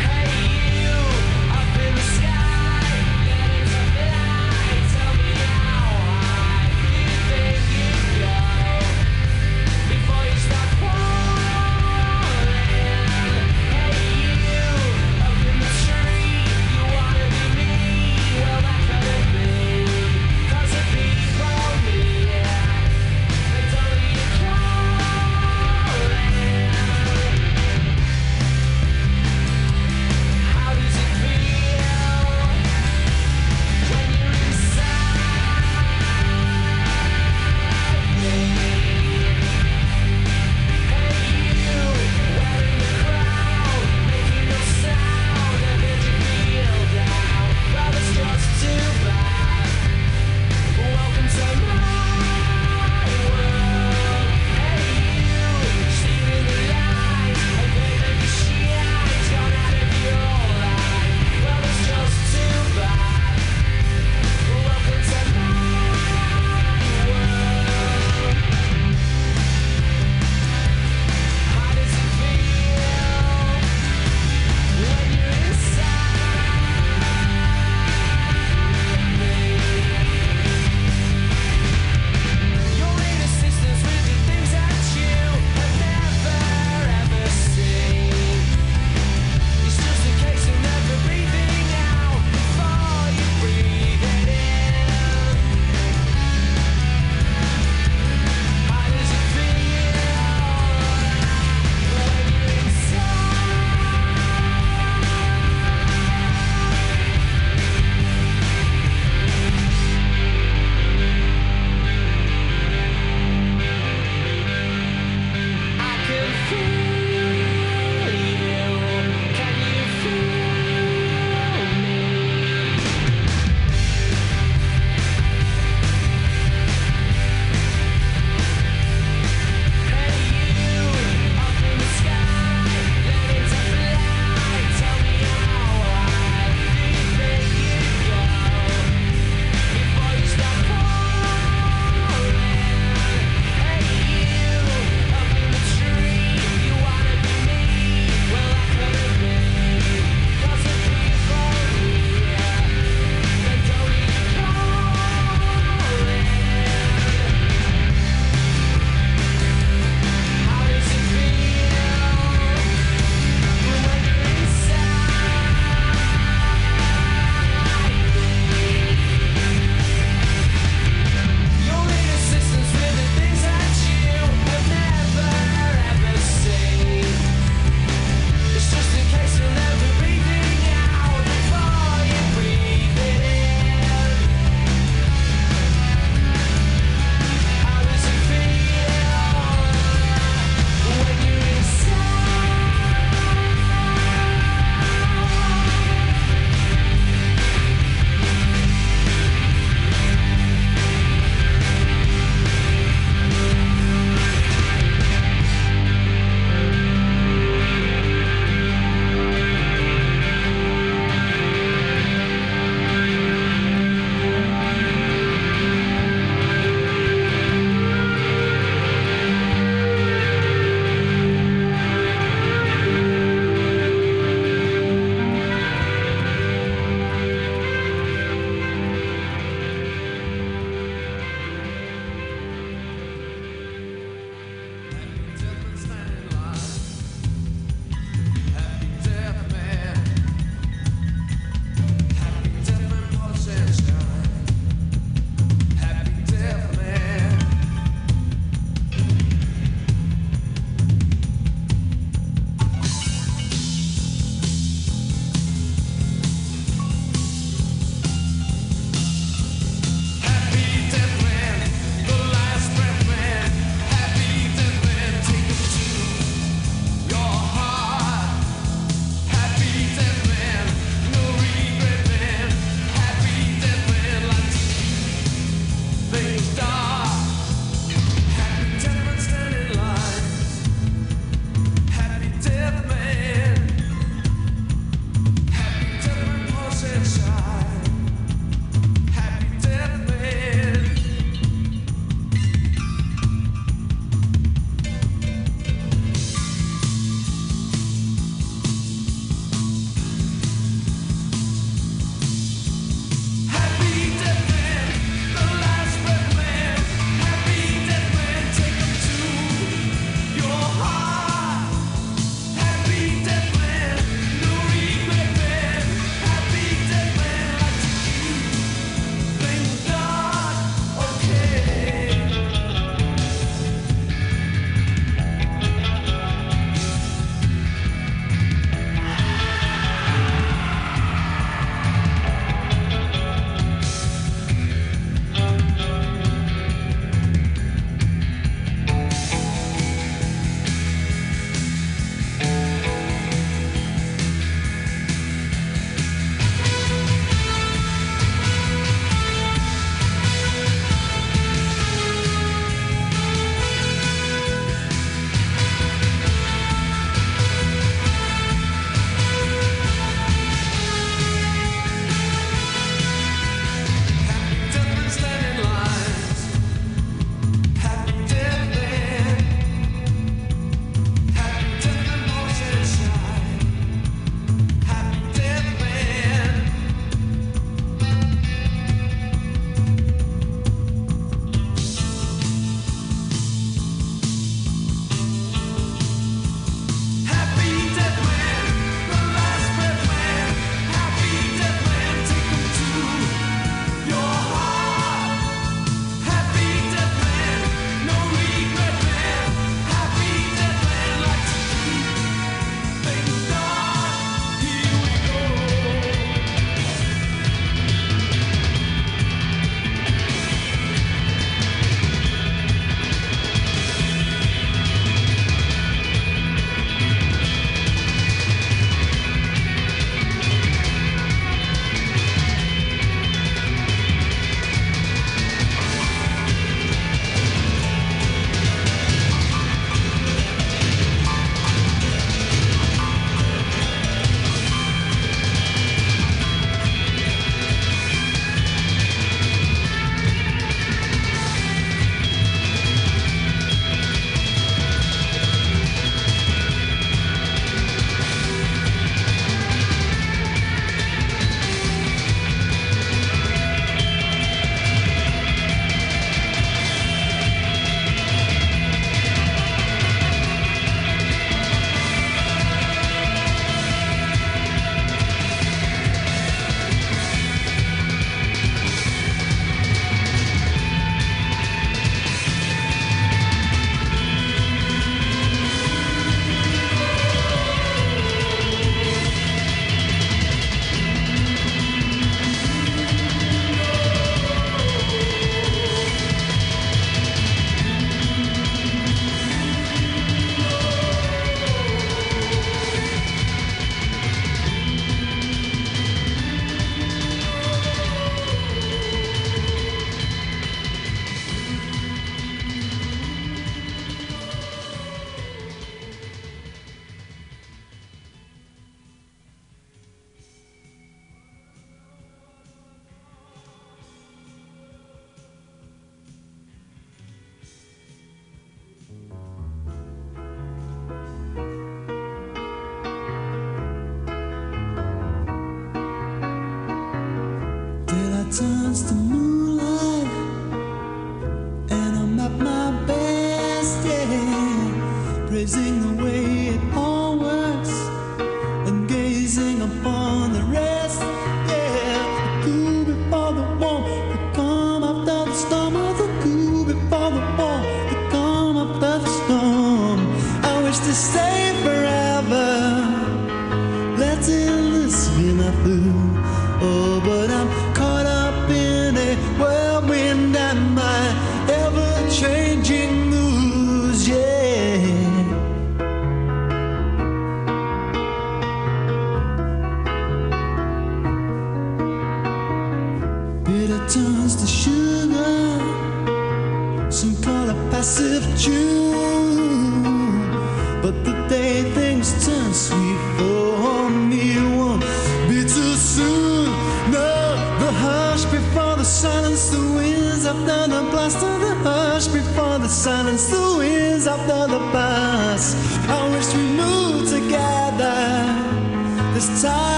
Hey!